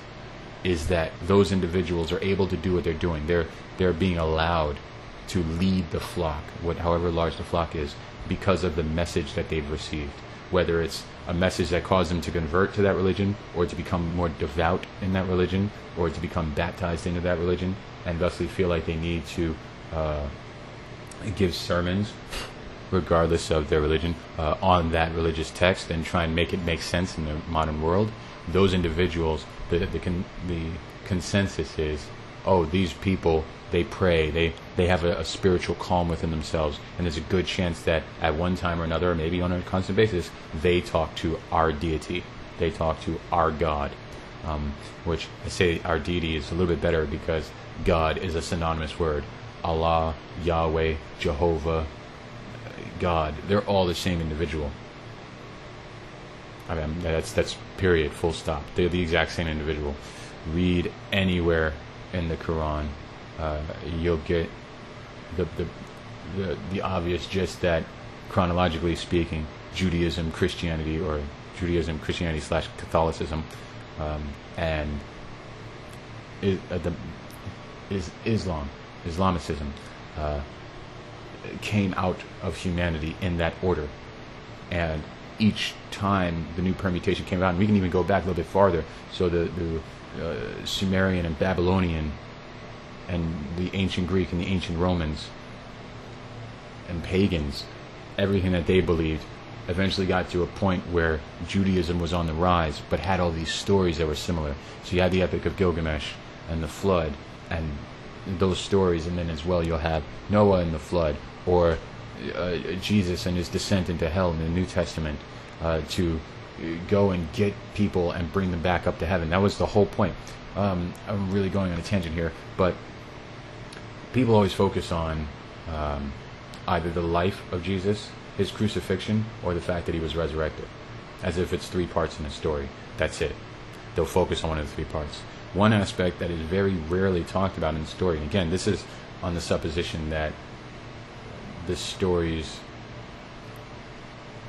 is that those individuals are able to do what they're doing. They're they're being allowed to lead the flock, what however large the flock is, because of the message that they've received. Whether it's a message that caused them to convert to that religion, or to become more devout in that religion, or to become baptized into that religion, and thusly feel like they need to uh, give sermons, regardless of their religion, uh, on that religious text, and try and make it make sense in the modern world. Those individuals, the, the, con the consensus is, oh, these people, they pray, they, they have a, a spiritual calm within themselves, and there's a good chance that at one time or another, maybe on a constant basis, they talk to our deity, they talk to our God, um, which I say our deity is a little bit better because God is a synonymous word. Allah, Yahweh, Jehovah, God, they're all the same individual. I mean, that's, that's period, full stop. They're the exact same individual. Read anywhere in the Quran, Uh, you'll get the, the the the obvious, just that chronologically speaking, Judaism, Christianity, or Judaism, Christianity slash Catholicism, um, and is, uh, the is Islam, Islamicism, uh, came out of humanity in that order, and each time the new permutation came out. And we can even go back a little bit farther. So the the uh, Sumerian and Babylonian, and the ancient Greek and the ancient Romans and pagans, everything that they believed eventually got to a point where Judaism was on the rise, but had all these stories that were similar. So you had the Epic of Gilgamesh and the Flood and those stories, and then as well you'll have Noah and the Flood, or uh, Jesus and his descent into hell in the New Testament, uh, to go and get people and bring them back up to heaven. That was the whole point. Um, I'm really going on a tangent here, but people always focus on um, either the life of Jesus, his crucifixion, or the fact that he was resurrected, as if it's three parts in the story. That's it. They'll focus on one of the three parts. One aspect that is very rarely talked about in the story, and again, this is on the supposition that the stories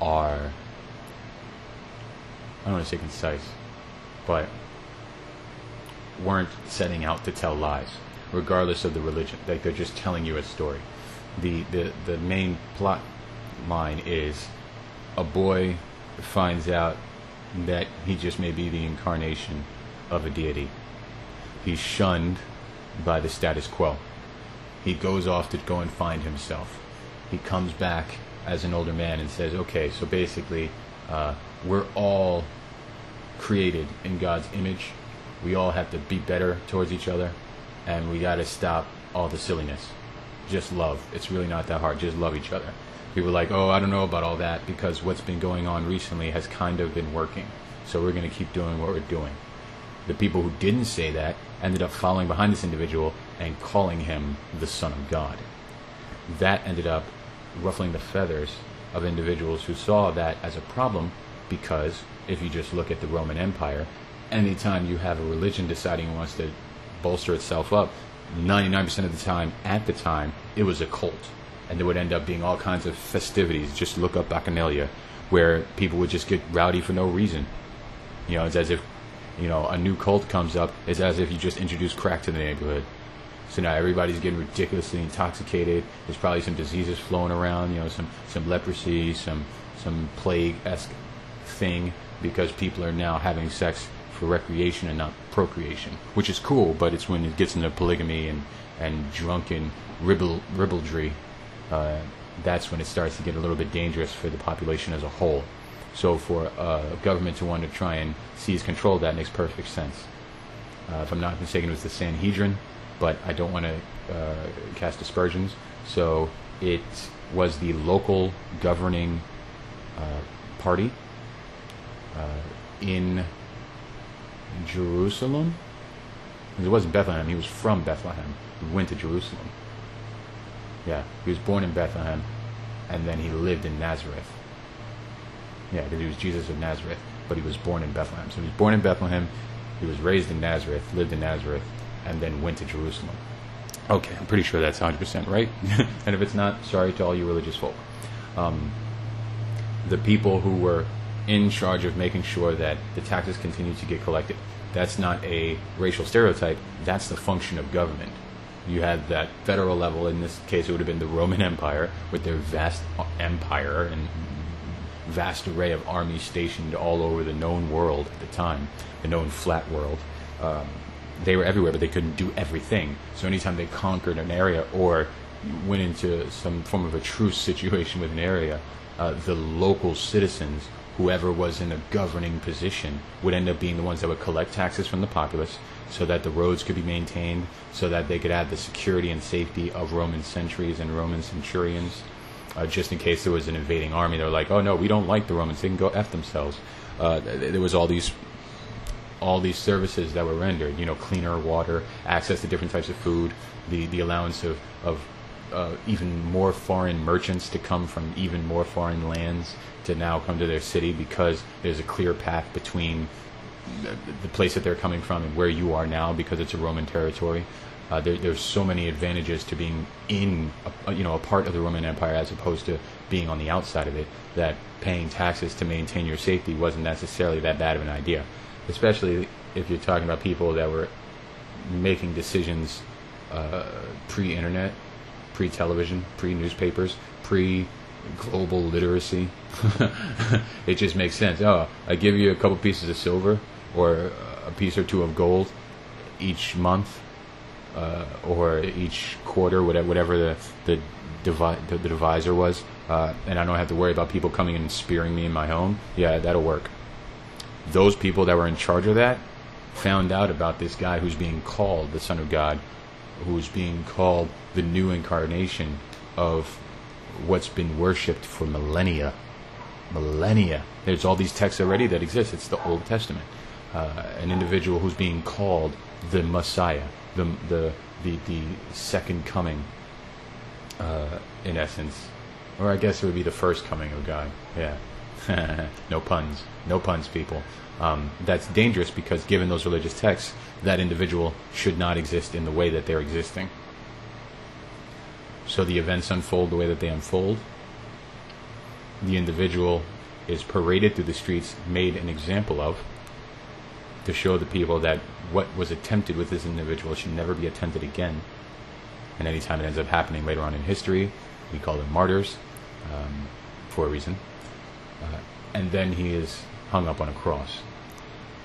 are, I don't want to say concise, but weren't setting out to tell lies, regardless of the religion. Like, they're just telling you a story. The, the, the main plot line is a boy finds out that he just may be the incarnation of a deity. He's shunned by the status quo. He goes off to go and find himself. He comes back as an older man and says, okay, so basically uh, we're all created in God's image. We all have to be better towards each other, and we got to stop all the silliness. Just love. It's really not that hard. Just love each other. People are like, oh, I don't know about all that, because what's been going on recently has kind of been working, so we're going to keep doing what we're doing. The people who didn't say that ended up following behind this individual and calling him the Son of God. That ended up ruffling the feathers of individuals who saw that as a problem, because if you just look at the Roman Empire, anytime you have a religion deciding it wants to bolster itself up, ninety-nine percent of the time, at the time, it was a cult. And there would end up being all kinds of festivities, just look up Bacchanalia, where people would just get rowdy for no reason. You know, it's as if, you know, a new cult comes up, it's as if you just introduce crack to the neighborhood. So now everybody's getting ridiculously intoxicated. There's probably some diseases flowing around, you know, some, some leprosy, some, some plague-esque thing, because people are now having sex for recreation and not procreation, which is cool, but it's when it gets into polygamy and, and drunken ribble, ribaldry, uh, that's when it starts to get a little bit dangerous for the population as a whole. So for a government to want to try and seize control of that makes perfect sense. Uh, if I'm not mistaken, it was the Sanhedrin, but I don't want to uh, cast aspersions. So it was the local governing uh, party uh, in Jerusalem. It wasn't Bethlehem. He was from Bethlehem. He went to Jerusalem. Yeah, he was born in Bethlehem, and then he lived in Nazareth. Yeah, because he was Jesus of Nazareth, but he was born in Bethlehem. So he was born in Bethlehem, he was raised in Nazareth, lived in Nazareth, and then went to Jerusalem. Okay, I'm pretty sure that's one hundred percent right. And if it's not, sorry to all you religious folk. Um, the people who were in charge of making sure that the taxes continue to get collected. That's not a racial stereotype. That's the function of government. You had that federal level. In this case, it would have been the Roman Empire with their vast empire and vast array of armies stationed all over the known world at the time, the known flat world. Um, they were everywhere, but they couldn't do everything. So anytime they conquered an area or went into some form of a truce situation with an area, uh, the local citizens, whoever was in a governing position, would end up being the ones that would collect taxes from the populace so that the roads could be maintained, so that they could add the security and safety of Roman sentries and Roman centurions. Uh, just in case there was an invading army, they're like, oh no, we don't like the Romans, they can go F themselves. Uh, there was all these all these services that were rendered, you know, cleaner water, access to different types of food, the, the allowance of, of uh, even more foreign merchants to come from even more foreign lands to now come to their city, because there's a clear path between the, the place that they're coming from and where you are now, because it's a Roman territory. Uh, there, there's so many advantages to being in, a, you know, a part of the Roman Empire as opposed to being on the outside of it, that paying taxes to maintain your safety wasn't necessarily that bad of an idea, especially if you're talking about people that were making decisions uh, pre-internet, pre-television, pre-newspapers, pre-global literacy. It just makes sense. Oh, I give you a couple pieces of silver or a piece or two of gold each month. Uh, or each quarter, whatever the the, devi- the the divisor was, uh, and I don't have to worry about people coming in and spearing me in my home, yeah, that'll work. Those people that were in charge of that found out about this guy who's being called the Son of God, who's being called the new incarnation of what's been worshipped for millennia. Millennia. There's all these texts already that exist. It's the Old Testament. Uh, an individual who's being called the Messiah, the the the, the second coming, uh, in essence, or I guess it would be the first coming of God. Yeah, no puns, no puns, people. Um, that's dangerous because given those religious texts, that individual should not exist in the way that they're existing. So the events unfold the way that they unfold. The individual is paraded through the streets, made an example of, to show the people that what was attempted with this individual should never be attempted again. And any time it ends up happening later on in history, we call them martyrs, um, for a reason. Uh, and then he is hung up on a cross.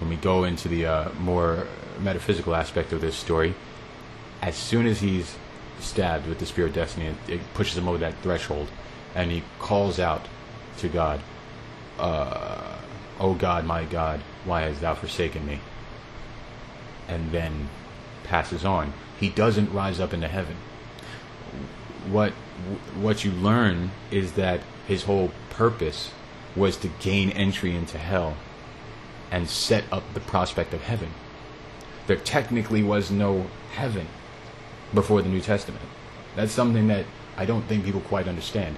When we go into the uh, more metaphysical aspect of this story, as soon as he's stabbed with the spear of destiny, it, it pushes him over that threshold, and he calls out to God, uh, "O God, my God, why hast thou forsaken me?" And then passes on. He doesn't rise up into heaven. What what you learn is that his whole purpose was to gain entry into hell and set up the prospect of heaven. There technically was no heaven before the New Testament. That's something that I don't think people quite understand.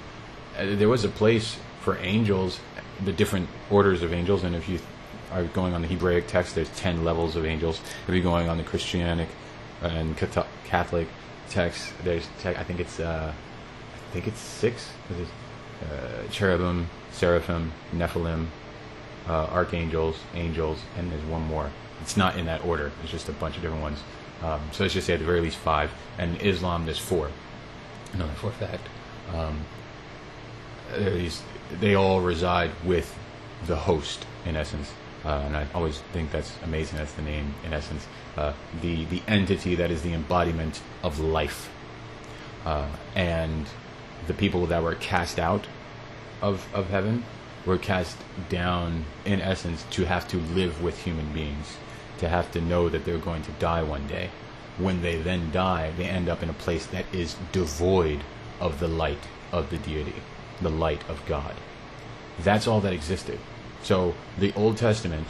There was a place for angels, the different orders of angels, and if you are going on the Hebraic text, there's ten levels of angels. If you're going on the Christianic and Catholic text, there's te- I think it's uh, I think it's six. Uh, cherubim, seraphim, Nephilim, uh, archangels, angels, and there's one more. It's not in that order. It's just a bunch of different ones. Um, so let's just say at the very least five. And in Islam, there's four. No, for a fact. Um, These, they all reside with the host, in essence, uh, and I always think that's amazing. That's the name, in essence, uh, the the entity that is the embodiment of life, uh, and the people that were cast out of of heaven were cast down, in essence, to have to live with human beings, to have to know that they're going to die one day. When they then die, they end up in a place that is devoid of the light of the deity, the light of God. That's all that existed. So the Old Testament,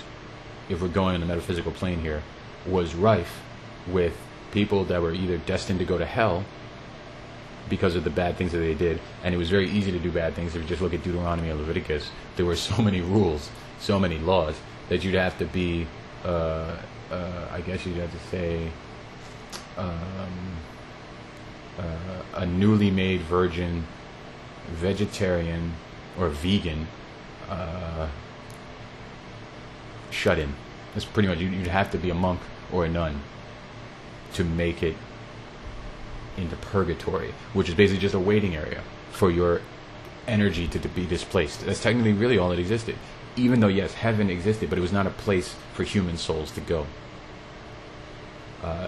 if we're going in the metaphysical plane here, was rife with people that were either destined to go to hell because of the bad things that they did, and it was very easy to do bad things. If you just look at Deuteronomy and Leviticus, there were so many rules, so many laws, that you'd have to be, uh, uh, I guess you'd have to say, um, uh, a newly made virgin, vegetarian or vegan, uh, shut in. That's pretty much, you'd have to be a monk or a nun to make it into purgatory, which is basically just a waiting area for your energy to, to be displaced. That's technically really all that existed. Even though, yes, heaven existed, but it was not a place for human souls to go. Uh,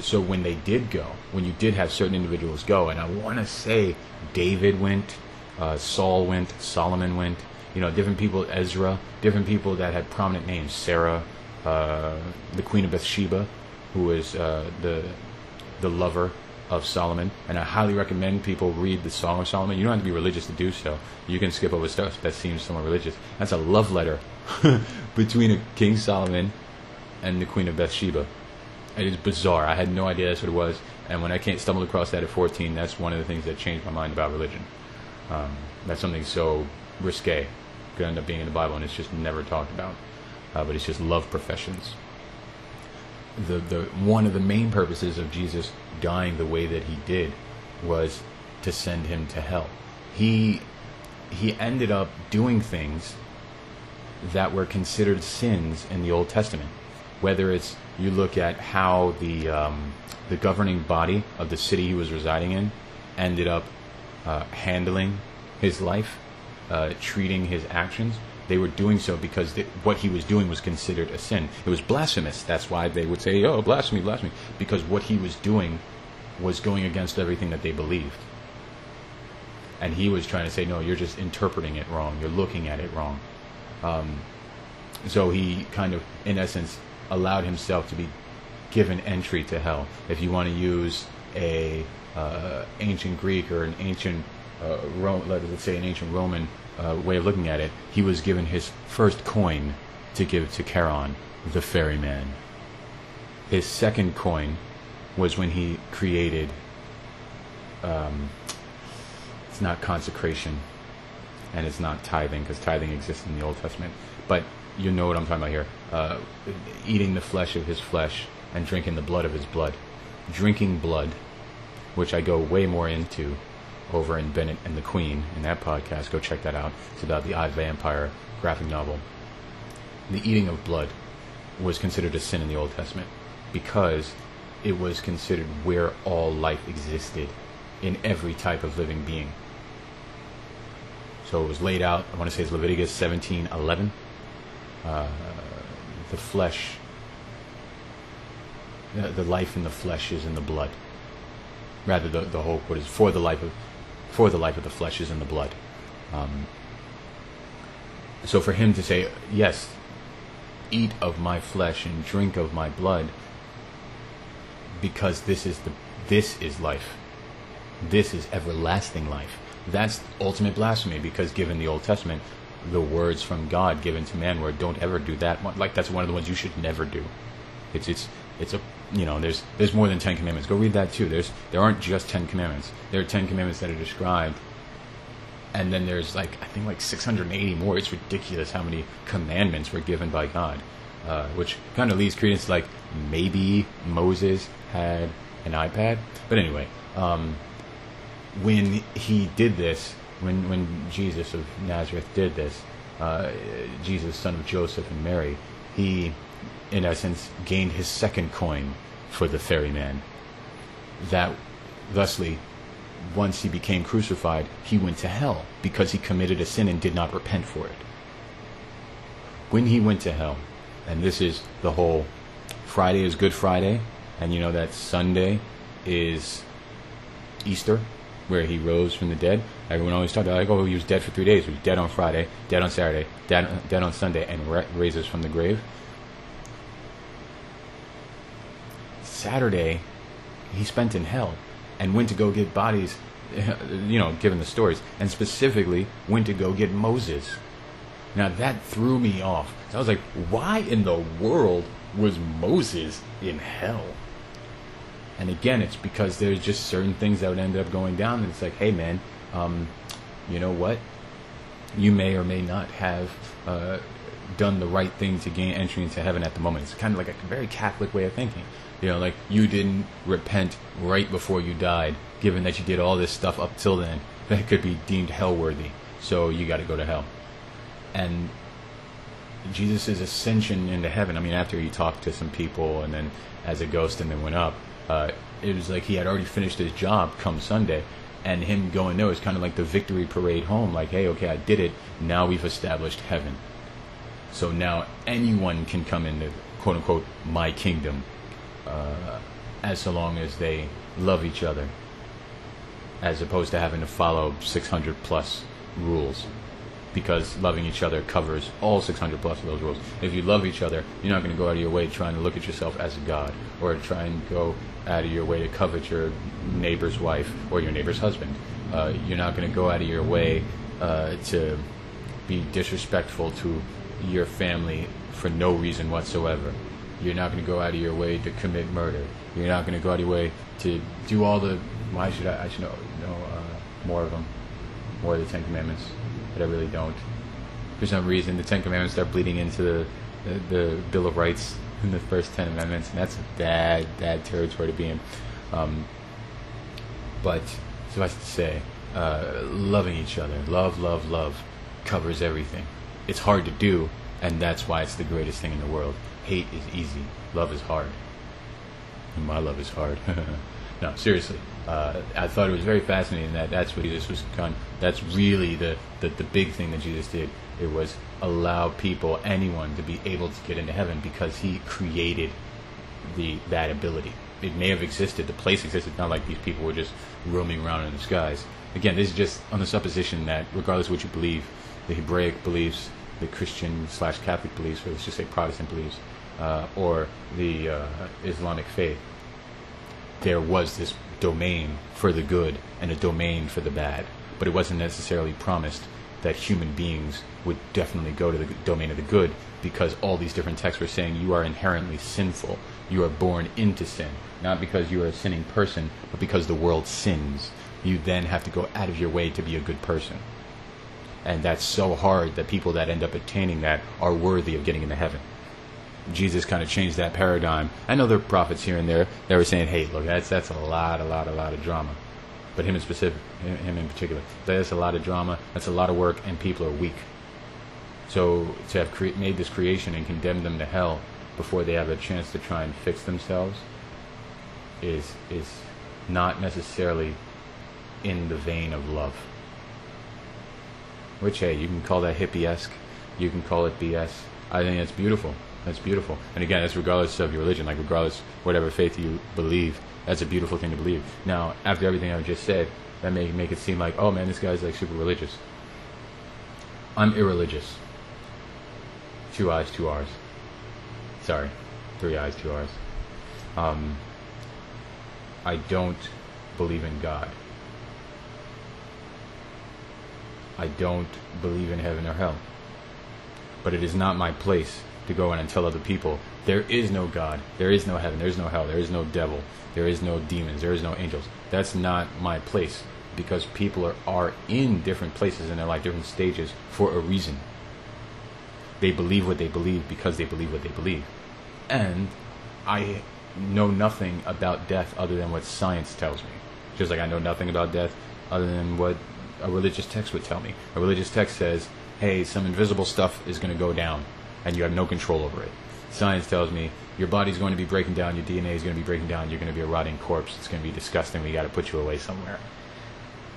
So when they did go, when you did have certain individuals go, and I want to say David went, uh, Saul went, Solomon went, you know, different people, Ezra, different people that had prominent names, Sarah, uh, the Queen of Bathsheba, who was uh, the the lover of Solomon. And I highly recommend people read the Song of Solomon. You don't have to be religious to do so. You can skip over stuff that seems somewhat religious. That's a love letter between King Solomon and the Queen of Bathsheba. It is bizarre. I had no idea that's what it was. And when I can't stumble across that at fourteen, that's one of the things that changed my mind about religion. Um, that's something so risque. Could end up being in the Bible, and it's just never talked about. Uh, but it's just love professions. The the one of the main purposes of Jesus dying the way that he did was to send him to hell. He he ended up doing things that were considered sins in the Old Testament. Whether it's you look at how the um, the governing body of the city he was residing in ended up uh, handling his life, uh, treating his actions. They were doing so because th- what he was doing was considered a sin. It was blasphemous. That's why they would say, "Oh, blasphemy, blasphemy," because what he was doing was going against everything that they believed. And he was trying to say, no, you're just interpreting it wrong. You're looking at it wrong. Um, so he kind of, in essence, allowed himself to be given entry to hell. If you want to use a uh, ancient Greek or an ancient uh, Rome, let's say an ancient Roman uh, way of looking at it, he was given his first coin to give to Charon, the ferryman. His second coin was when he created... Um, it's not consecration, and it's not tithing, because tithing exists in the Old Testament. But you know what I'm talking about here. Uh, eating the flesh of his flesh and drinking the blood of his blood. Drinking blood, which I go way more into over in Bennett and the Queen, in that podcast. Go check that out. It's about the Odd Vampire graphic novel. The eating of blood was considered a sin in the Old Testament because it was considered where all life existed in every type of living being. So it was laid out, I want to say it's Leviticus seventeen eleven. Uh, the flesh, uh, the life in the flesh is in the blood. Rather, the, the whole quote is, for the life of, for the life of the flesh is in the blood. Um, so for him to say, yes, eat of my flesh and drink of my blood, because this is the, this is life. This is everlasting life. That's ultimate blasphemy, because given the Old Testament, the words from God given to man were, don't ever do that one. Like, that's one of the ones you should never do. It's it's it's a you know there's there's more than ten commandments. Go read that too. There's there aren't just ten commandments. There are ten commandments that are described, and then there's like I think like six hundred eighty more. It's ridiculous how many commandments were given by God, uh, which kind of leaves credence like maybe Moses had an iPad. But anyway. Um, When he did this, when when Jesus of Nazareth did this, uh, Jesus, son of Joseph and Mary, he, in essence, gained his second coin for the ferryman. That, thusly, once he became crucified, he went to hell because he committed a sin and did not repent for it. When he went to hell, and this is the whole Friday is Good Friday, and you know that Sunday is Easter, where he rose from the dead. Everyone always talked about, like, oh, he was dead for three days. He was dead on Friday, dead on Saturday, dead, dead on Sunday, and ra- raises from the grave. Saturday, he spent in hell and went to go get bodies, you know, given the stories, and specifically went to go get Moses. Now, that threw me off. So I was like, why in the world was Moses in hell? And again, it's because there's just certain things that would end up going down, and it's like, hey man, um, you know what? You may or may not have uh, done the right thing to gain entry into heaven at the moment. It's kind of like a very Catholic way of thinking. You know, like, you didn't repent right before you died, given that you did all this stuff up till then, that could be deemed hell-worthy, so you got to go to hell. And Jesus' ascension into heaven, I mean, after he talked to some people, and then as a ghost, and then went up, Uh, it was like he had already finished his job come Sunday, and him going there was kind of like the victory parade home, like, hey, okay, I did it, now we've established heaven, so now anyone can come into quote unquote my kingdom, uh, as so long as they love each other, as opposed to having to follow six hundred plus rules, because loving each other covers all six hundred plus of those rules. If you love each other, you're not going to go out of your way trying to look at yourself as a god, or try and go out of your way to covet your neighbor's wife or your neighbor's husband. Uh, you're not going to go out of your way uh, to be disrespectful to your family for no reason whatsoever. You're not going to go out of your way to commit murder. You're not going to go out of your way to do all the... Why should I... I should know, know uh, more of them. More of the Ten Commandments. But I really don't. For some reason, the Ten Commandments start bleeding into the, the, the Bill of Rights in the first Ten Amendments, and that's a bad, bad territory to be in. Um, but suffice to say, uh, loving each other, love, love, love, covers everything. It's hard to do, and that's why it's the greatest thing in the world. Hate is easy. Love is hard. And my love is hard. No, seriously. Uh, I thought it was very fascinating that that's what Jesus was kind of, that's really the, the, the big thing that Jesus did. It was allow people, anyone, to be able to get into heaven because he created the that ability. it may have existed, the place existed, not like these people were just roaming around in the skies. Again, this is just on the supposition that, regardless of what you believe, the Hebraic beliefs, the Christian slash Catholic beliefs, or let's just say Protestant beliefs, uh, or the uh, Islamic faith, there was this domain for the good and a domain for the bad. But it wasn't necessarily promised that human beings would definitely go to the domain of the good, because all these different texts were saying you are inherently sinful. You are born into sin, not because you are a sinning person, but because the world sins. You then have to go out of your way to be a good person. And that's so hard that people that end up attaining that are worthy of getting into heaven. Jesus kind of changed that paradigm. I know there are prophets here and there that were saying, hey, look, that's that's a lot, a lot, a lot of drama. But him in specific, him in particular, that's a lot of drama, that's a lot of work, and people are weak. So to have cre- made this creation and condemn them to hell before they have a chance to try and fix themselves is is not necessarily in the vein of love. Which, hey, you can call that hippie-esque, you can call it B S. I think that's beautiful. That's beautiful. And again, that's regardless of your religion, like regardless whatever faith you believe, that's a beautiful thing to believe. Now, after everything I've just said, that may make it seem like, oh man, this guy's like super religious. I'm irreligious. Two eyes, two R's. Sorry, three eyes, two R's. Um, I don't believe in God. I don't believe in heaven or hell. But it is not my place to go in and tell other people, there is no God, there is no heaven, there is no hell, there is no devil, there is no demons, there is no angels. That's not my place, because people are, are in different places in their life, different stages, for a reason. They believe what they believe because they believe what they believe. And I know nothing about death other than what science tells me. Just like I know nothing about death other than what a religious text would tell me. A religious text says, hey, some invisible stuff is going to go down, and you have no control over it. Science tells me your body's going to be breaking down, your D N A is going to be breaking down, you're going to be a rotting corpse, it's going to be disgusting, we got to put you away somewhere.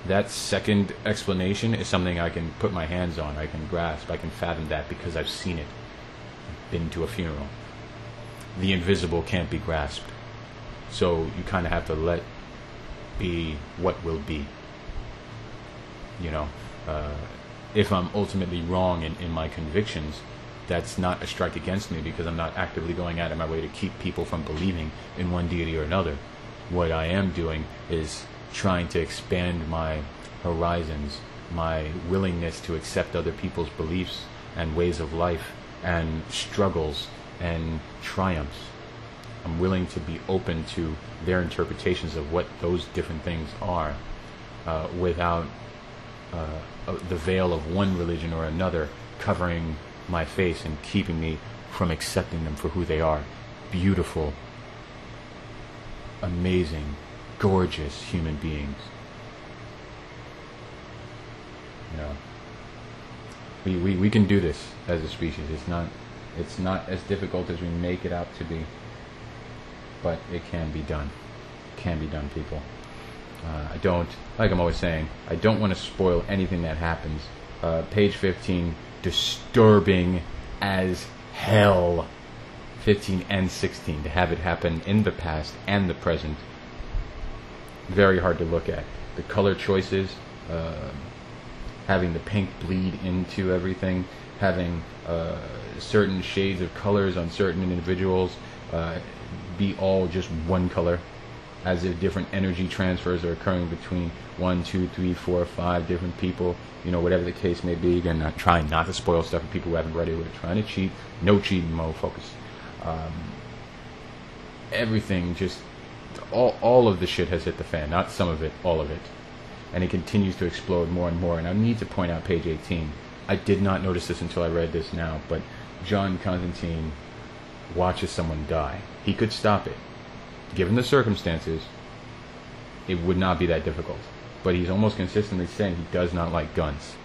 That second explanation is something I can put my hands on, I can grasp, I can fathom that because I've seen it. I've been to a funeral. The invisible can't be grasped. So you kind of have to let be what will be. You know, uh, if I'm ultimately wrong in, in my convictions, that's not a strike against me, because I'm not actively going out of my way to keep people from believing in one deity or another. What I am doing is trying to expand my horizons, my willingness to accept other people's beliefs and ways of life and struggles and triumphs. I'm willing to be open to their interpretations of what those different things are, uh, without uh, the veil of one religion or another covering my face and keeping me from accepting them for who they are. Beautiful, amazing, gorgeous human beings. You know, we, we, we can do this as a species. It's not it's not as difficult as we make it out to be, but it can be done. It can be done, people. Uh, I don't, like I'm always saying, I don't want to spoil anything that happens. Uh, page fifteen, disturbing as hell. fifteen and sixteen, to have it happen in the past and the present. Very hard to look at. The color choices, uh, having the pink bleed into everything, having uh, certain shades of colors on certain individuals uh, be all just one color, as if different energy transfers are occurring between one, two, three, four, five different people, you know, whatever the case may be. Again, I'm trying not to spoil stuff for people who haven't read it, who are trying to cheat. No cheating, Mo, focus. Um, everything just... All, all of the shit has hit the fan, not some of it, all of it. And it continues to explode more and more. And I need to point out page eighteen. I did not notice this until I read this now, but John Constantine watches someone die. He could stop it. Given the circumstances, it would not be that difficult. But he's almost consistently saying he does not like guns.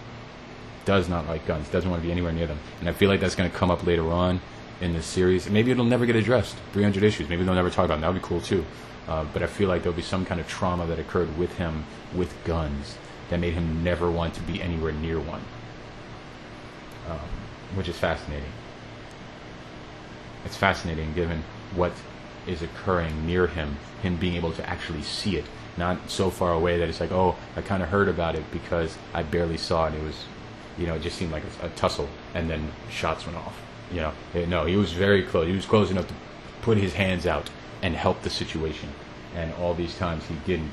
Does not like guns. Doesn't want to be anywhere near them. And I feel like that's going to come up later on in this series. Maybe it'll never get addressed. three hundred issues. Maybe they'll never talk about it. That would be cool, too. Uh, but I feel like there'll be some kind of trauma that occurred with him with guns that made him never want to be anywhere near one, um, which is fascinating. It's fascinating given what is occurring near him, him being able to actually see it, not so far away that it's like, oh, I kind of heard about it because I barely saw it. It was, you know, it just seemed like a, a tussle, and then shots went off. You know, it, no, he was very close. He was close enough to put his hands out and help the situation, and all these times he didn't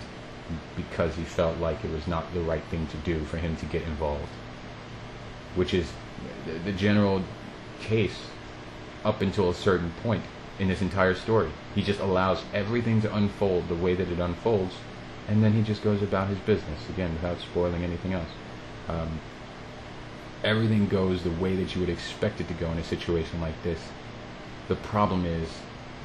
because he felt like it was not the right thing to do for him to get involved, which is the, the general case up until a certain point in this entire story. He just allows everything to unfold the way that it unfolds, and then he just goes about his business, again, without spoiling anything else. Um, everything goes the way that you would expect it to go in a situation like this. The problem is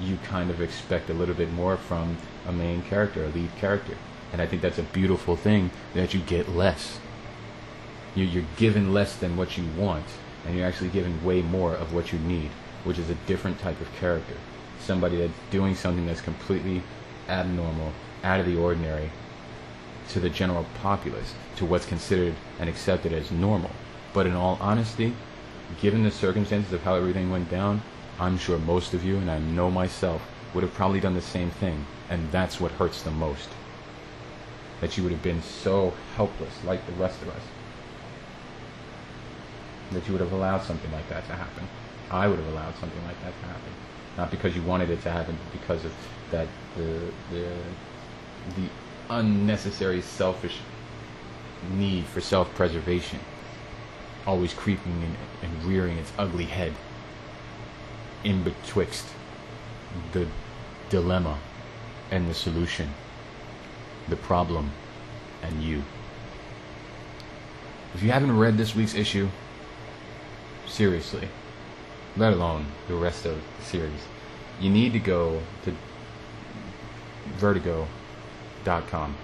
you kind of expect a little bit more from a main character, a lead character, and I think that's a beautiful thing, that you get less. You're given less than what you want, and you're actually given way more of what you need, which is a different type of character. Somebody that's doing something that's completely abnormal, out of the ordinary, to the general populace, to what's considered and accepted as normal. But in all honesty, given the circumstances of how everything went down, I'm sure most of you, and I know myself, would have probably done the same thing, and that's what hurts the most. That you would have been so helpless, like the rest of us, that you would have allowed something like that to happen. I would have allowed something like that to happen, not because you wanted it to happen, but because of that the the the unnecessary selfish need for self-preservation, always creeping and, and rearing its ugly head in betwixt the dilemma and the solution, the problem and you. If you haven't read this week's issue, seriously, let alone the rest of the series, you need to go to vertigo dot com,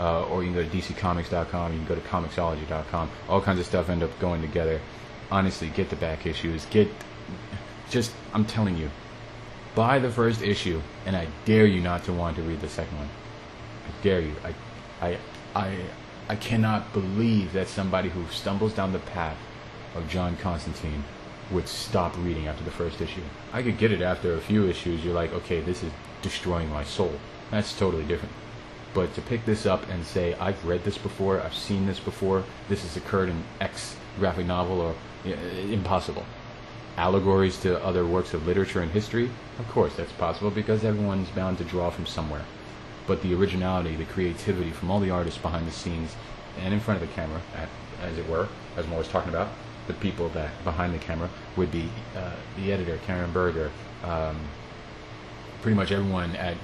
uh, or you can go to d c comics dot com, you can go to comiXology dot com, all kinds of stuff end up going together. Honestly, get the back issues, get, just, I'm telling you, buy the first issue, and I dare you not to want to read the second one. I dare you. I, I, I, I cannot believe that somebody who stumbles down the path of John Constantine would stop reading after the first issue. I could get it after a few issues. You're like, okay, this is destroying my soul. That's totally different. But to pick this up and say, I've read this before, I've seen this before, this has occurred in X graphic novel, or you know, impossible. Allegories to other works of literature and history, of course that's possible because everyone's bound to draw from somewhere. But the originality, the creativity from all the artists behind the scenes and in front of the camera, as it were, as I'm always talking about, the people that behind the camera would be uh, the editor, Karen Berger, um, pretty much everyone at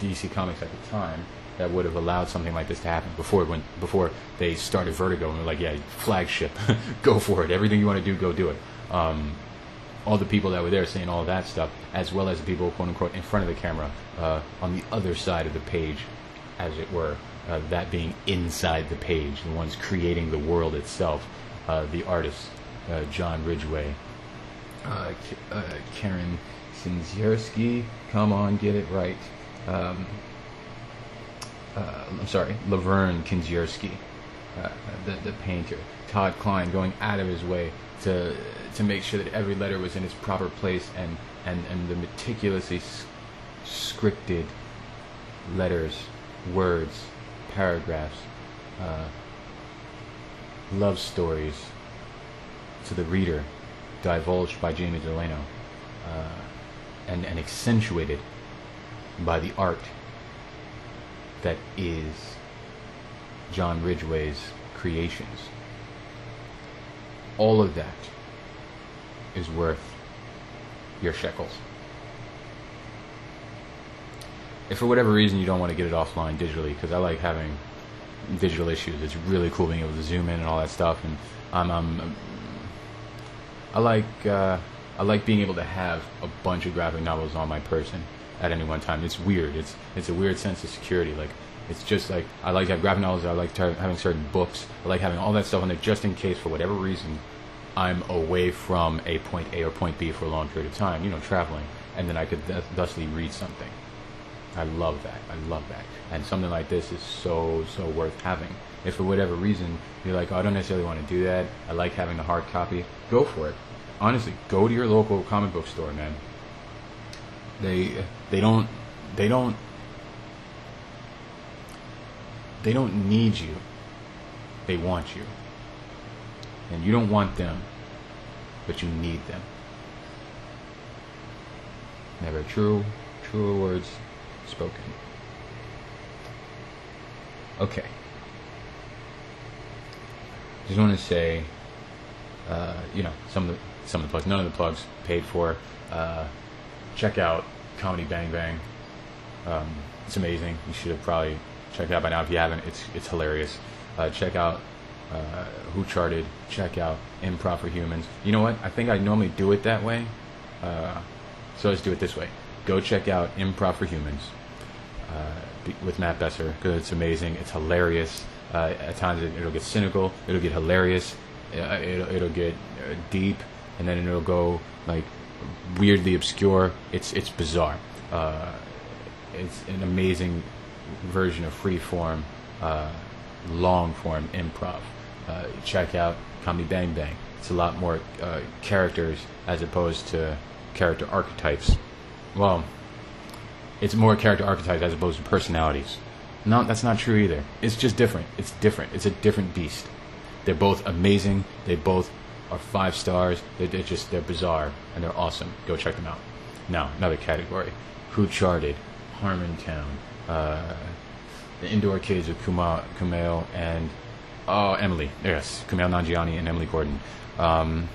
D C Comics at the time that would have allowed something like this to happen before it went, before they started Vertigo and were like, yeah, flagship, go for it, everything you want to do, go do it. Um, all the people that were there saying all that stuff, as well as the people, quote-unquote, in front of the camera, uh, on the other side of the page, as it were, uh, that being inside the page, the ones creating the world itself, uh, the artists, Uh, John Ridgway, uh, uh, Karen Berger, come on, get it right. Um, uh, I'm sorry, Laverne Kinzierski, uh, the the painter. Todd Klein going out of his way to to make sure that every letter was in its proper place, and and and the meticulously scripted letters, words, paragraphs, uh, love stories to the reader, divulged by Jamie Delano, uh, and, and accentuated by the art that is John Ridgway's creations. All of that is worth your shekels. If for whatever reason you don't want to get it offline digitally, because I like having digital issues, it's really cool being able to zoom in and all that stuff, and I'm, I'm I like uh, I like being able to have a bunch of graphic novels on my person at any one time. It's weird. It's it's a weird sense of security. Like it's just like I like to have graphic novels. I like to have, having certain books. I like having all that stuff on there just in case for whatever reason I'm away from a point A or point B for a long period of time. You know, traveling, and then I could th- thusly read something. I love that. I love that. And something like this is so so worth having. If for whatever reason you're like, oh, I don't necessarily want to do that, I like having the hard copy, go for it. Honestly, go to your local comic book store, man. They They don't, they don't, they don't need you. They want you. And you don't want them, but you need them. Never true, truer words spoken. Okay. Just want to say, uh, you know, some of the some of the plugs, none of the plugs paid for. Uh, check out Comedy Bang Bang. Um, it's amazing. You should have probably checked it out by now if you haven't. It's it's hilarious. Uh, check out uh, Who Charted. Check out Improv for Humans. You know what? I think I normally do it that way. Uh, so let's do it this way. Go check out Improv for Humans uh, with Matt Besser. Because it's amazing. It's hilarious. Uh, at times it, it'll get cynical, it'll get hilarious, uh, it'll, it'll get uh, deep, and then it'll go like weirdly obscure. It's it's bizarre. Uh, it's an amazing version of free form, uh, long form improv. Uh, check out Comedy Bang Bang. It's a lot more uh, characters as opposed to character archetypes. Well, it's more character archetypes as opposed to personalities. No, that's not true either. It's just different. It's different. It's a different beast. They're both amazing. They both are five stars. They're, they're just, they're bizarre, and they're awesome. Go check them out. Now, another category. Who Charted? Harmontown. Uh, the Indoor Kids with Kuma, Kumail and... Oh, Emily. Yes, Kumail Nanjiani and Emily Gordon. Um,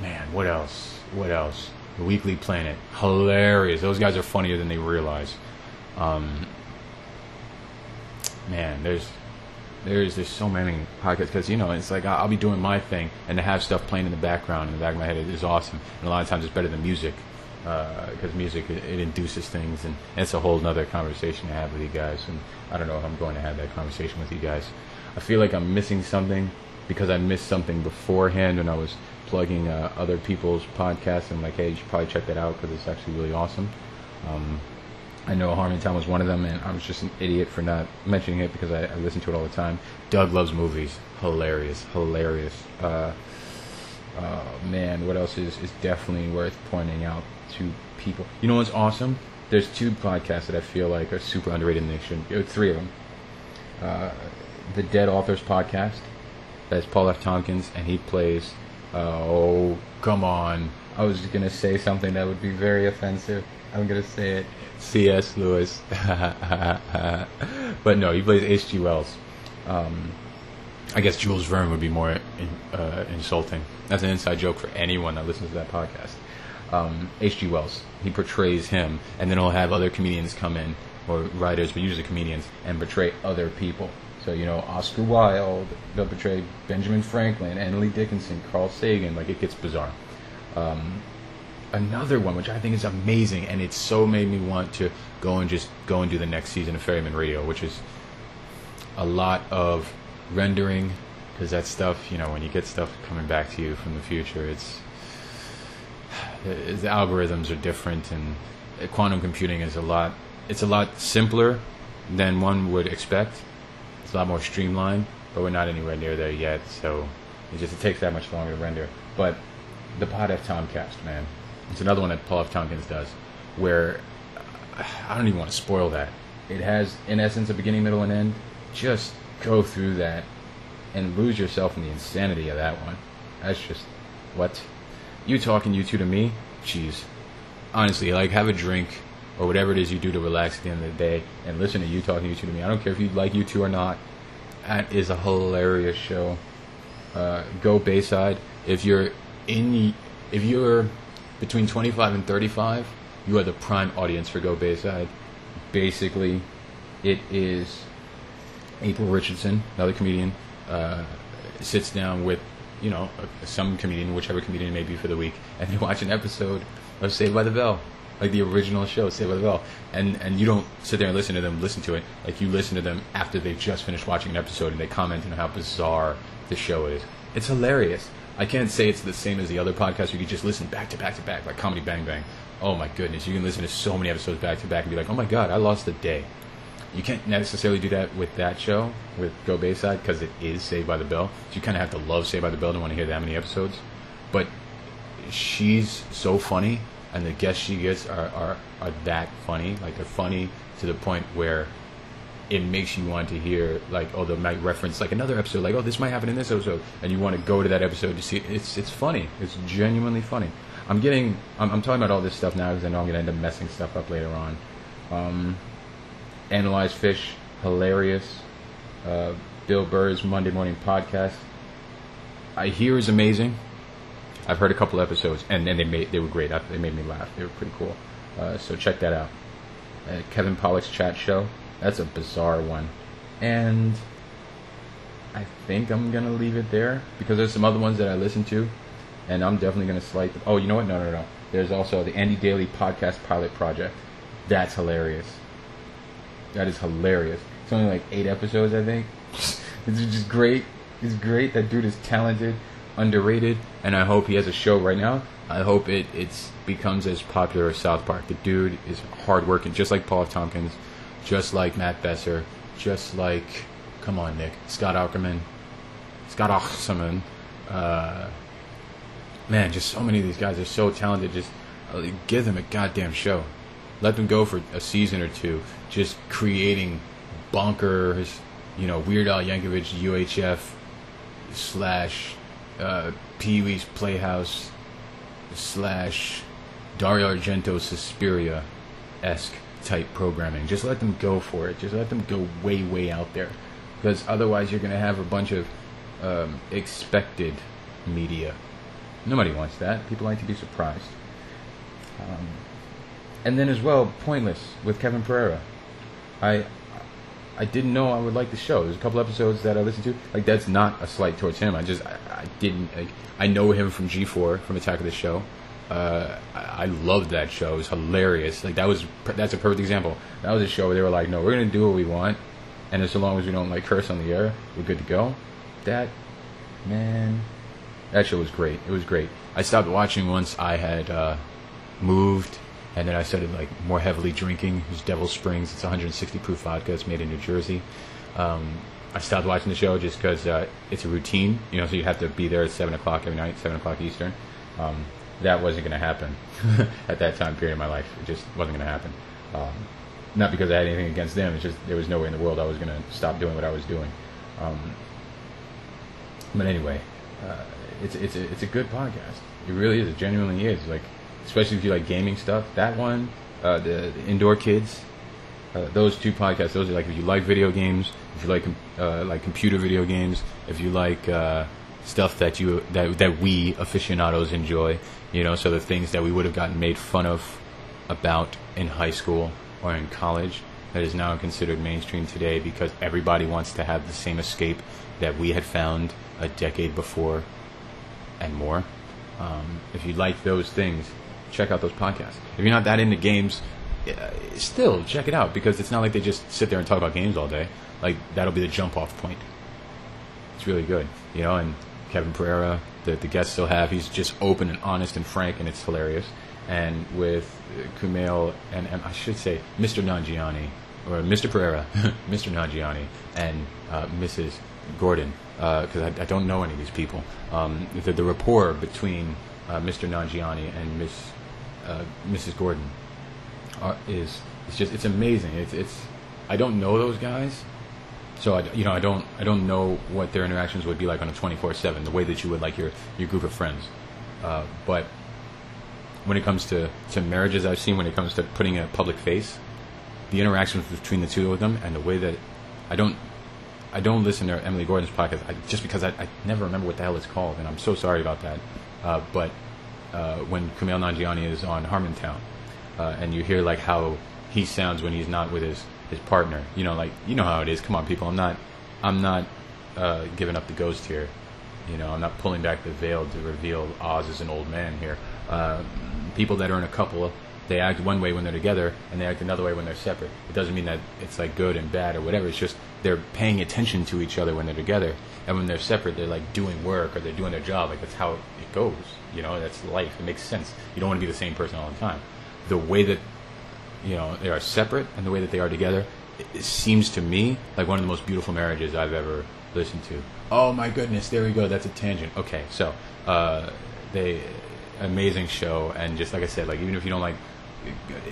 man, what else? What else? The Weekly Planet. Hilarious. Those guys are funnier than they realize. Um... Man, there's, there's, there's so many podcasts because you know it's like I'll be doing my thing and to have stuff playing in the background in the back of my head is awesome, and a lot of times it's better than music because uh, music it, it induces things, and, and it's a whole nother conversation to have with you guys, and I don't know if I'm going to have that conversation with you guys. I feel like I'm missing something because I missed something beforehand when I was plugging uh, other people's podcasts, and I'm like, hey, you should probably check that out because it's actually really awesome. Um, I know Harmontown was one of them, and I was just an idiot for not mentioning it because I, I listen to it all the time. Doug Loves Movies. Hilarious. Hilarious. Uh, uh, man, what else is, is definitely worth pointing out to people? You know what's awesome? There's two podcasts that I feel like are super underrated, and they should. Three of them. Uh, the Dead Authors Podcast. That's Paul F. Tompkins, and he plays... Uh, oh, come on. I was going to say something that would be very offensive. I'm going to say it. C S. Lewis. But no, he plays H G. Wells. Um, I guess Jules Verne would be more in, uh, insulting. That's an inside joke for anyone that listens to that podcast. Um, H G. Wells. He portrays him, and then he'll have other comedians come in, or writers, but usually comedians, and portray other people. So, you know, Oscar Wilde, they'll portray Benjamin Franklin, Emily Dickinson, Carl Sagan. Like, it gets bizarre. Um... Another one, which I think is amazing, and it so made me want to go and just go and do the next season of Ferryman Radio, which is a lot of rendering, because that stuff, you know, when you get stuff coming back to you from the future, it's, it's the algorithms are different, and quantum computing is a lot, it's a lot simpler than one would expect. It's a lot more streamlined, but we're not anywhere near there yet, so it just it takes that much longer to render. But the Pod F. Tomcast, man. It's another one that Paul F. Tompkins does, where I don't even want to spoil that. It has, in essence, a beginning, middle, and end. Just go through that and lose yourself in the insanity of that one. That's just, what? You talking, you two, to me? Jeez. Honestly, like, have a drink or whatever it is you do to relax at the end of the day and listen to You Talking, You Two to Me. I don't care if you like You Two or not. That is a hilarious show. Uh, go Bayside. If you're in, if you're... Between twenty-five and thirty-five, you are the prime audience for Go Bayside. Basically, it is April Richardson, another comedian, uh, sits down with, you know, some comedian, whichever comedian it may be for the week, and they watch an episode of Saved by the Bell, like the original show, Saved by the Bell. And, and you don't sit there and listen to them, listen to it. Like, you listen to them after they've just finished watching an episode, and they comment on how bizarre the show is. It's hilarious. I can't say it's the same as the other podcast. You can just listen back to back to back, like Comedy Bang Bang. Oh, my goodness. You can listen to so many episodes back to back and be like, oh, my God, I lost a day. You can't necessarily do that with that show, with Go Bayside, because it is Saved by the Bell. So you kind of have to love Saved by the Bell to want to hear that many episodes. But she's so funny and the guests she gets are, are, are that funny. Like, they're funny to the point where it makes you want to hear, like, oh, they might reference, like, another episode, like, oh, this might happen in this episode, and you want to go to that episode to see it. It's, it's funny. It's genuinely funny. I'm getting, I'm, I'm talking about all this stuff now because I know I'm going to end up messing stuff up later on. Um, Analyze Fish, hilarious. Uh, Bill Burr's Monday Morning Podcast, I hear, is amazing. I've heard a couple episodes, and, and they made, they were great. I, they made me laugh. They were pretty cool. Uh, so check that out. Uh, Kevin Pollak's Chat Show. That's a bizarre one. And I think I'm going to leave it there because there's some other ones that I listen to, and I'm definitely going to slight them. Oh, you know what? No, no, no. There's also the Andy Daly Podcast Pilot Project. That's hilarious. That is hilarious. It's only like eight episodes, I think. It's just great. It's great. That dude is talented, underrated, and I hope he has a show right now. I hope it it's becomes as popular as South Park. The dude is hardworking, just like Paul Tompkins, just like Matt Besser, just like, come on, Nick, Scott Ackerman, Scott Ackerman. Uh, man, just so many of these guys are so talented. Just uh, give them a goddamn show. Let them go for a season or two, just creating bonkers, you know, Weird Al Yankovic, U H F, slash uh, Pee Wee's Playhouse, slash Dario Argento Suspiria-esque type programming. Just let them go for it. Just let them go way, way out there. Because otherwise you're going to have a bunch of um, expected media. Nobody wants that. People like to be surprised. Um, and then as well, Pointless with Kevin Pereira. I... I didn't know I would like the show. There's a couple episodes that I listened to. Like, that's not a slight towards him. I just, I, I didn't, like, I know him from G four, from Attack of the Show. Uh, I, I loved that show. It was hilarious. Like, that was, that's a perfect example. That was a show where they were like, no, we're going to do what we want, and as long as we don't, like, curse on the air, we're good to go. That, man, that show was great. It was great. I stopped watching once I had uh, moved. And then I started, like, more heavily drinking. It was Devil Springs. It's one hundred sixty proof vodka. It's made in New Jersey. Um, I stopped watching the show just because uh, it's a routine, you know, so you have to be there at seven o'clock every night, seven o'clock Eastern. Um, that wasn't going to happen at that time period in my life. It just wasn't going to happen. Um, not because I had anything against them. It's just there was no way in the world I was going to stop doing what I was doing. Um, but anyway, uh, it's, it's, a, it's a good podcast. It really is. It genuinely is. Like, especially if you like gaming stuff. That one, uh, the, the Indoor Kids, uh, those two podcasts, those are like if you like video games, if you like uh, like computer video games, if you like uh, stuff that you that that we aficionados enjoy, you know, so the things that we would have gotten made fun of about in high school or in college that is now considered mainstream today because everybody wants to have the same escape that we had found a decade before and more. Um, if you like those things, check out those podcasts. If you're not that into games, uh, still check it out because it's not like they just sit there and talk about games all day. Like, that'll be the jump-off point. It's really good, you know. And Kevin Pereira, the the guests he'll have, he's just open and honest and frank, and it's hilarious. And with Kumail and, and I should say Mister Nanjiani or Mister Pereira, Mister Nanjiani and uh, Missus Gordon, because uh, I, I don't know any of these people. Um, the, the rapport between uh, Mister Nanjiani and Miss Uh, Missus Gordon uh, is it's just it's amazing. It's it's I don't know those guys, so I, you know I don't I don't know what their interactions would be like on a twenty-four seven the way that you would like your your group of friends. Uh, but when it comes to to marriages I've seen, when it comes to putting in a public face, the interactions between the two of them and the way that I don't I don't listen to Emily Gordon's podcast I, just because I, I never remember what the hell it's called, and I'm so sorry about that. Uh, but Uh, when Kumail Nanjiani is on Harmontown, uh, and you hear like how he sounds when he's not with his, his partner, you know, like you know how it is. Come on, people, I'm not, I'm not uh, giving up the ghost here, you know, I'm not pulling back the veil to reveal Oz is an old man here. Uh, people that are in a couple, they act one way when they're together, and they act another way when they're separate. It doesn't mean that it's like good and bad or whatever. It's just they're paying attention to each other when they're together, and when they're separate, they're like doing work or they're doing their job. Like that's how it goes. You know, that's life. It makes sense. You don't want to be the same person all the time. The way that, you know, they are separate and the way that they are together, it, it seems to me like one of the most beautiful marriages I've ever listened to. Oh, my goodness. There we go. That's a tangent. Okay. So, uh, they, amazing show. And just like I said, like even if you don't like,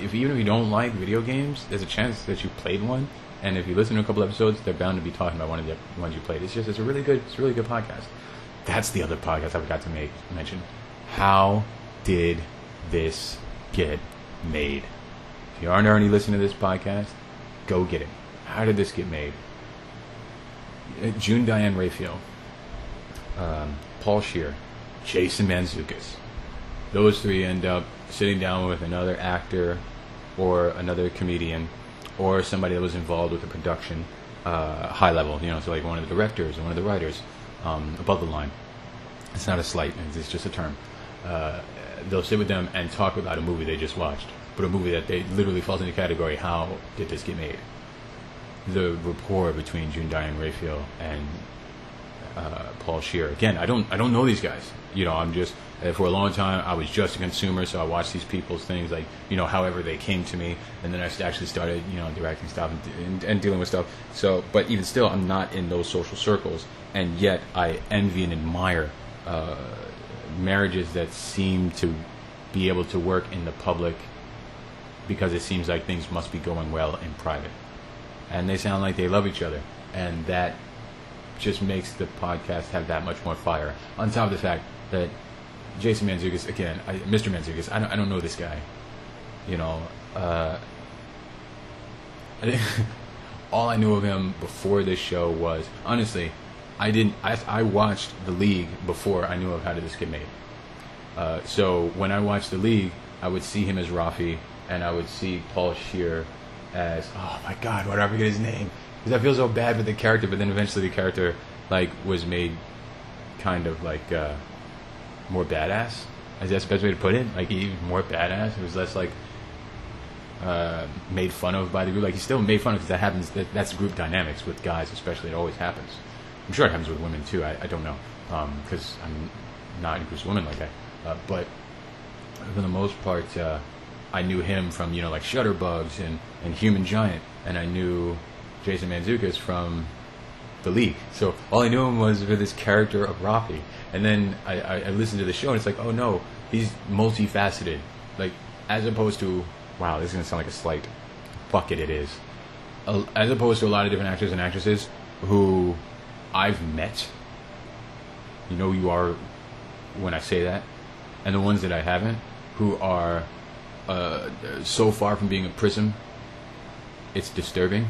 if even if you don't like video games, there's a chance that you played one. And if you listen to a couple episodes, they're bound to be talking about one of the ones you played. It's just it's a really good it's a really good podcast. That's the other podcast I forgot to make mention. How did this get made? If you aren't already listening to this podcast, go get it. How did this get made? June Diane Raphael, um, Paul Scheer, Jason Mantzoukas. Those three end up sitting down with another actor or another comedian or somebody that was involved with the production, uh, high level, you know, so like one of the directors or one of the writers, um, above the line. It's not a slight, it's just a term. Uh, they'll sit with them and talk about a movie they just watched, but a movie that they literally falls in the category, how did this get made? The rapport between June Diane Raphael and uh, Paul Scheer. Again, I don't I don't know these guys. You know, I'm just, for a long time, I was just a consumer, so I watched these people's things, like, you know, however they came to me, and then I actually started, you know, directing stuff and, and, and dealing with stuff. So, but even still, I'm not in those social circles, and yet I envy and admire uh, marriages that seem to be able to work in the public because it seems like things must be going well in private. And they sound like they love each other, and that just makes the podcast have that much more fire. On top of the fact that Jason Mantzoukas, again, I, Mister Mantzoukas, I don't, I don't know this guy. You know, uh, I think all I knew of him before this show was, honestly, I didn't. I, I watched The League before I knew of How Did This Get Made. Uh, so when I watched The League, I would see him as Rafi, and I would see Paul Scheer as, oh my god, why did I forget his name? Because I feel so bad for the character, but then eventually the character, like, was made kind of, like, uh, more badass. Is that the best way to put it? Like, even more badass. It was less, like, uh, made fun of by the group. Like, he still made fun of, because that happens, that, that's group dynamics with guys, especially. It always happens. I'm sure it happens with women, too. I, I don't know. Um, because I'm not a group of women like that. Uh, but, for the most part, uh, I knew him from, you know, like, Shutterbugs and, and Human Giant. And I knew Jason Mantzoukas from The League. So all I knew him was for this character of Rafi. And then I, I, I listened to the show, and it's like, oh, no, he's multifaceted. Like, as opposed to, wow, this is going to sound like a slight bucket it is. As opposed to a lot of different actors and actresses who I've met. You know who you are when I say that. And the ones that I haven't, who are Uh, so far from being a prism, it's disturbing.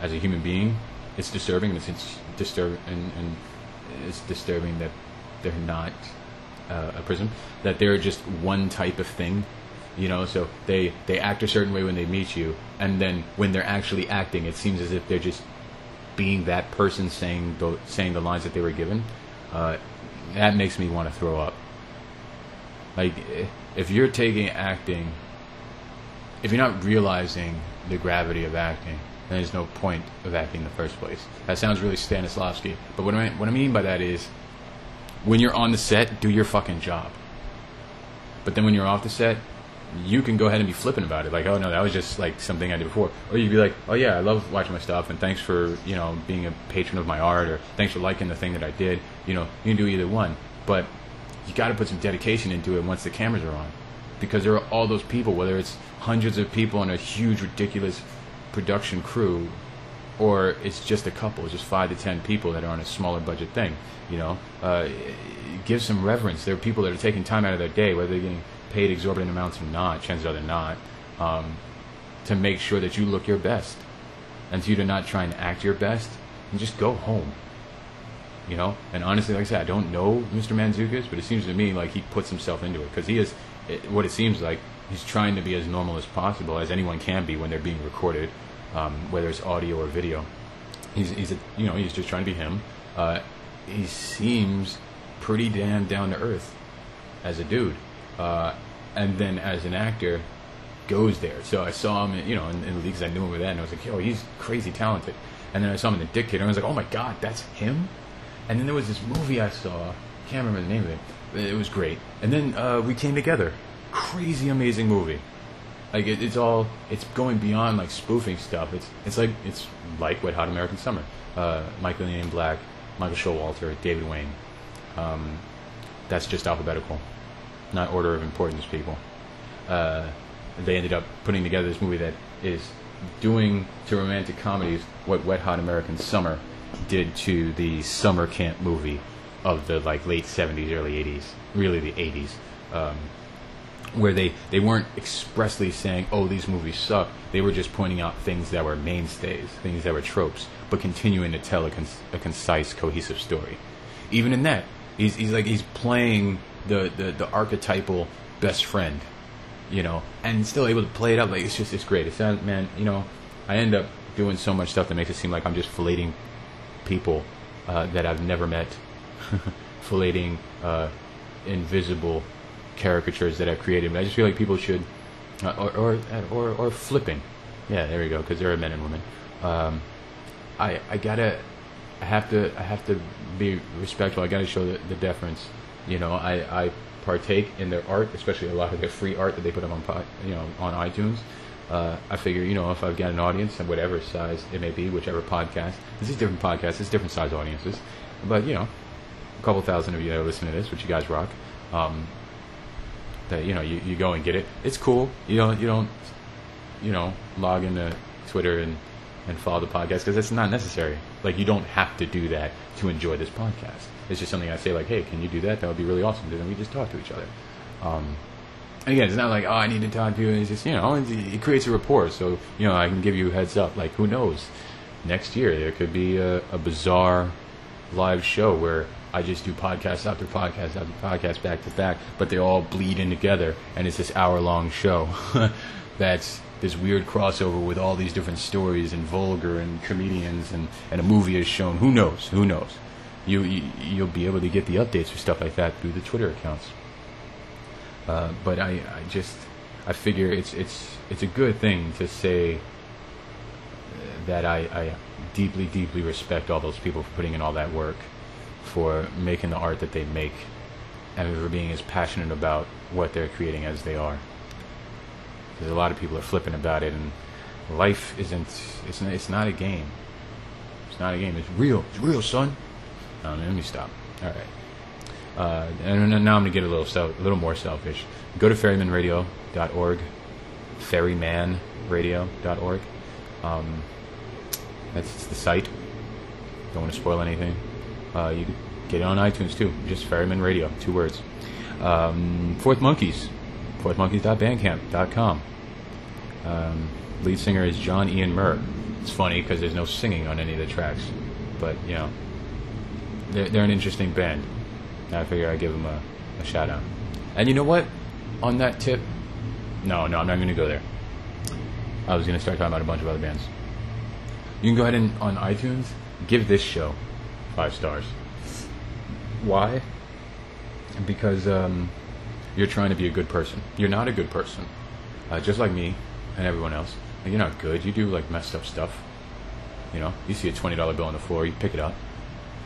As a human being, it's disturbing. It's, it's disturbing, and, and it's disturbing that they're not uh, a prism. That they're just one type of thing, you know. So they they act a certain way when they meet you, and then when they're actually acting, it seems as if they're just being that person saying the saying the lines that they were given. Uh, that makes me want to throw up. Like, if you're taking acting, if you're not realizing the gravity of acting, then there's no point of acting in the first place. That sounds really Stanislavski, but what I what I mean by that is, when you're on the set, do your fucking job. But then when you're off the set, you can go ahead and be flippant about it, like, oh no, that was just like something I did before, or you'd be like, oh yeah, I love watching my stuff, and thanks for, you know, being a patron of my art, or thanks for liking the thing that I did. You know, you can do either one, but you got to put some dedication into it once the cameras are on, because there are all those people, whether it's hundreds of people on a huge, ridiculous production crew, or it's just a couple, it's just five to ten people that are on a smaller budget thing. You know, uh, give some reverence. There are people that are taking time out of their day, whether they're getting paid exorbitant amounts or not, chances are they're not, um, to make sure that you look your best, and for you to not try and act your best and just go home. You know, and honestly, like I said, I don't know Mister Mantzoukas, but it seems to me like he puts himself into it, because he is, it, what it seems like, he's trying to be as normal as possible, as anyone can be when they're being recorded, um, whether it's audio or video. He's, he's a, you know, he's just trying to be him. Uh, he seems pretty damn down to earth as a dude, uh, and then as an actor, goes there. So I saw him, in, you know, in, in the leagues I knew him with that, and I was like, yo, he's crazy talented. And then I saw him in The Dictator, and I was like, oh my god, that's him. And then there was this movie I saw, can't remember the name of it, it was great. And then uh, We Came Together, crazy amazing movie. Like, it, it's all, it's going beyond, like, spoofing stuff. It's it's like, it's like Wet Hot American Summer. Uh, Michael Ian Black, Michael Showalter, David Wayne. Um, that's just alphabetical. not order of importance people. Uh, they ended up putting together this movie that is doing to romantic comedies what Wet Hot American Summer did to the summer camp movie of the like late seventies, early eighties, really the eighties, um, where they, they weren't expressly saying, oh, these movies suck. They were just pointing out things that were mainstays, things that were tropes, but continuing to tell a, cons- a concise, cohesive story. Even in that, he's he's like he's playing the, the, the archetypal best friend, you know, and still able to play it up. Like, it's just, it's great. It's not, man, you know, I end up doing so much stuff that makes it seem like I'm just filleting people uh, that I've never met, filleting uh, invisible caricatures that I've created. But I just feel like people should, uh, or, or or or flipping. Yeah, there we go. Because there are men and women. Um, I I gotta. I have to I have to be respectful. I got to show the, the deference. You know, I, I partake in their art, especially a lot of their free art that they put up on you know on iTunes. Uh, I figure, you know, if I've got an audience, and whatever size it may be, whichever podcast, this is different podcasts, it's different size audiences, but you know, a couple thousand of you that are listening to this, which you guys rock, um, that you know you, you go and get it. It's cool. You don't you don't you know log into Twitter and. and follow the podcast, because it's not necessary. Like, you don't have to do that to enjoy this podcast. It's just something I say, like, hey, can you do that? That would be really awesome. Then we just talk to each other. Um, and again, it's not like, oh, I need to talk to you. It's just, you know, it creates a rapport. So, you know, I can give you a heads up. Like, who knows? Next year, there could be a, a bizarre live show where I just do podcast after podcast after podcast, back to back, but they all bleed in together, and it's this hour-long show that's this weird crossover with all these different stories and vulgar and comedians and, and a movie is shown. Who knows? Who knows? You, you, you'll be able to get the updates for stuff like that through the Twitter accounts. Uh, but I, I just, I figure it's it's it's a good thing to say that I, I deeply, deeply respect all those people for putting in all that work, for making the art that they make, and for being as passionate about what they're creating as they are. A lot of people are flipping about it, and life isn't, it's not, it's not a game. It's not a game. It's real. It's real, son. Um, let me stop. All right. Uh, and now I'm going to get a little self, a little more selfish. Go to ferryman radio dot org, ferryman radio dot org. Um, that's the site. Don't want to spoil anything. Uh, you can get it on iTunes, too. Just Ferryman Radio, two words. Um, Fourth Monkeys. fourth monkeys dot bandcamp dot com. Um, lead singer is John Ian Murr. It's funny because there's no singing on any of the tracks, but you know, they're, they're an interesting band. I figure I'd give them a, a shout out. And you know what? On that tip, no, no, I'm not going to go there. I was going to start talking about a bunch of other bands. You can go ahead and on iTunes give this show five stars. Why? Because um, you're trying to be a good person. You're not a good person. Uh, just like me and everyone else. You're not good. You do, like, messed up stuff. You know? You see a twenty dollar bill on the floor. You pick it up.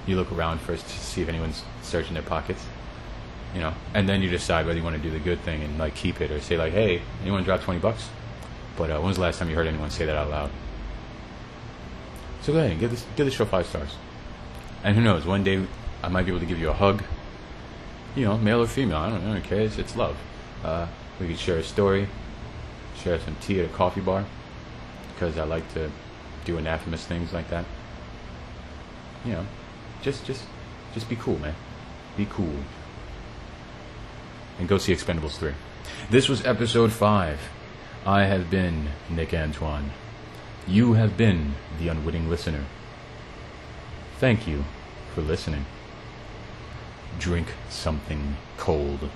You look around first to see if anyone's searching their pockets. You know? And then you decide whether you want to do the good thing and, like, keep it. Or say, like, hey, anyone drop twenty bucks? But uh, when was the last time you heard anyone say that out loud? So go ahead and give this, give this show five stars. And who knows? One day I might be able to give you a hug. You know, male or female, I don't, I don't care, it's, it's love. Uh, we could share a story, share some tea at a coffee bar, because I like to do anathemous things like that. You know, just just, just be cool, man. Be cool. And go see Expendables three. This was episode five. I have been Nick Antoine. You have been the unwitting listener. Thank you for listening. Drink something cold.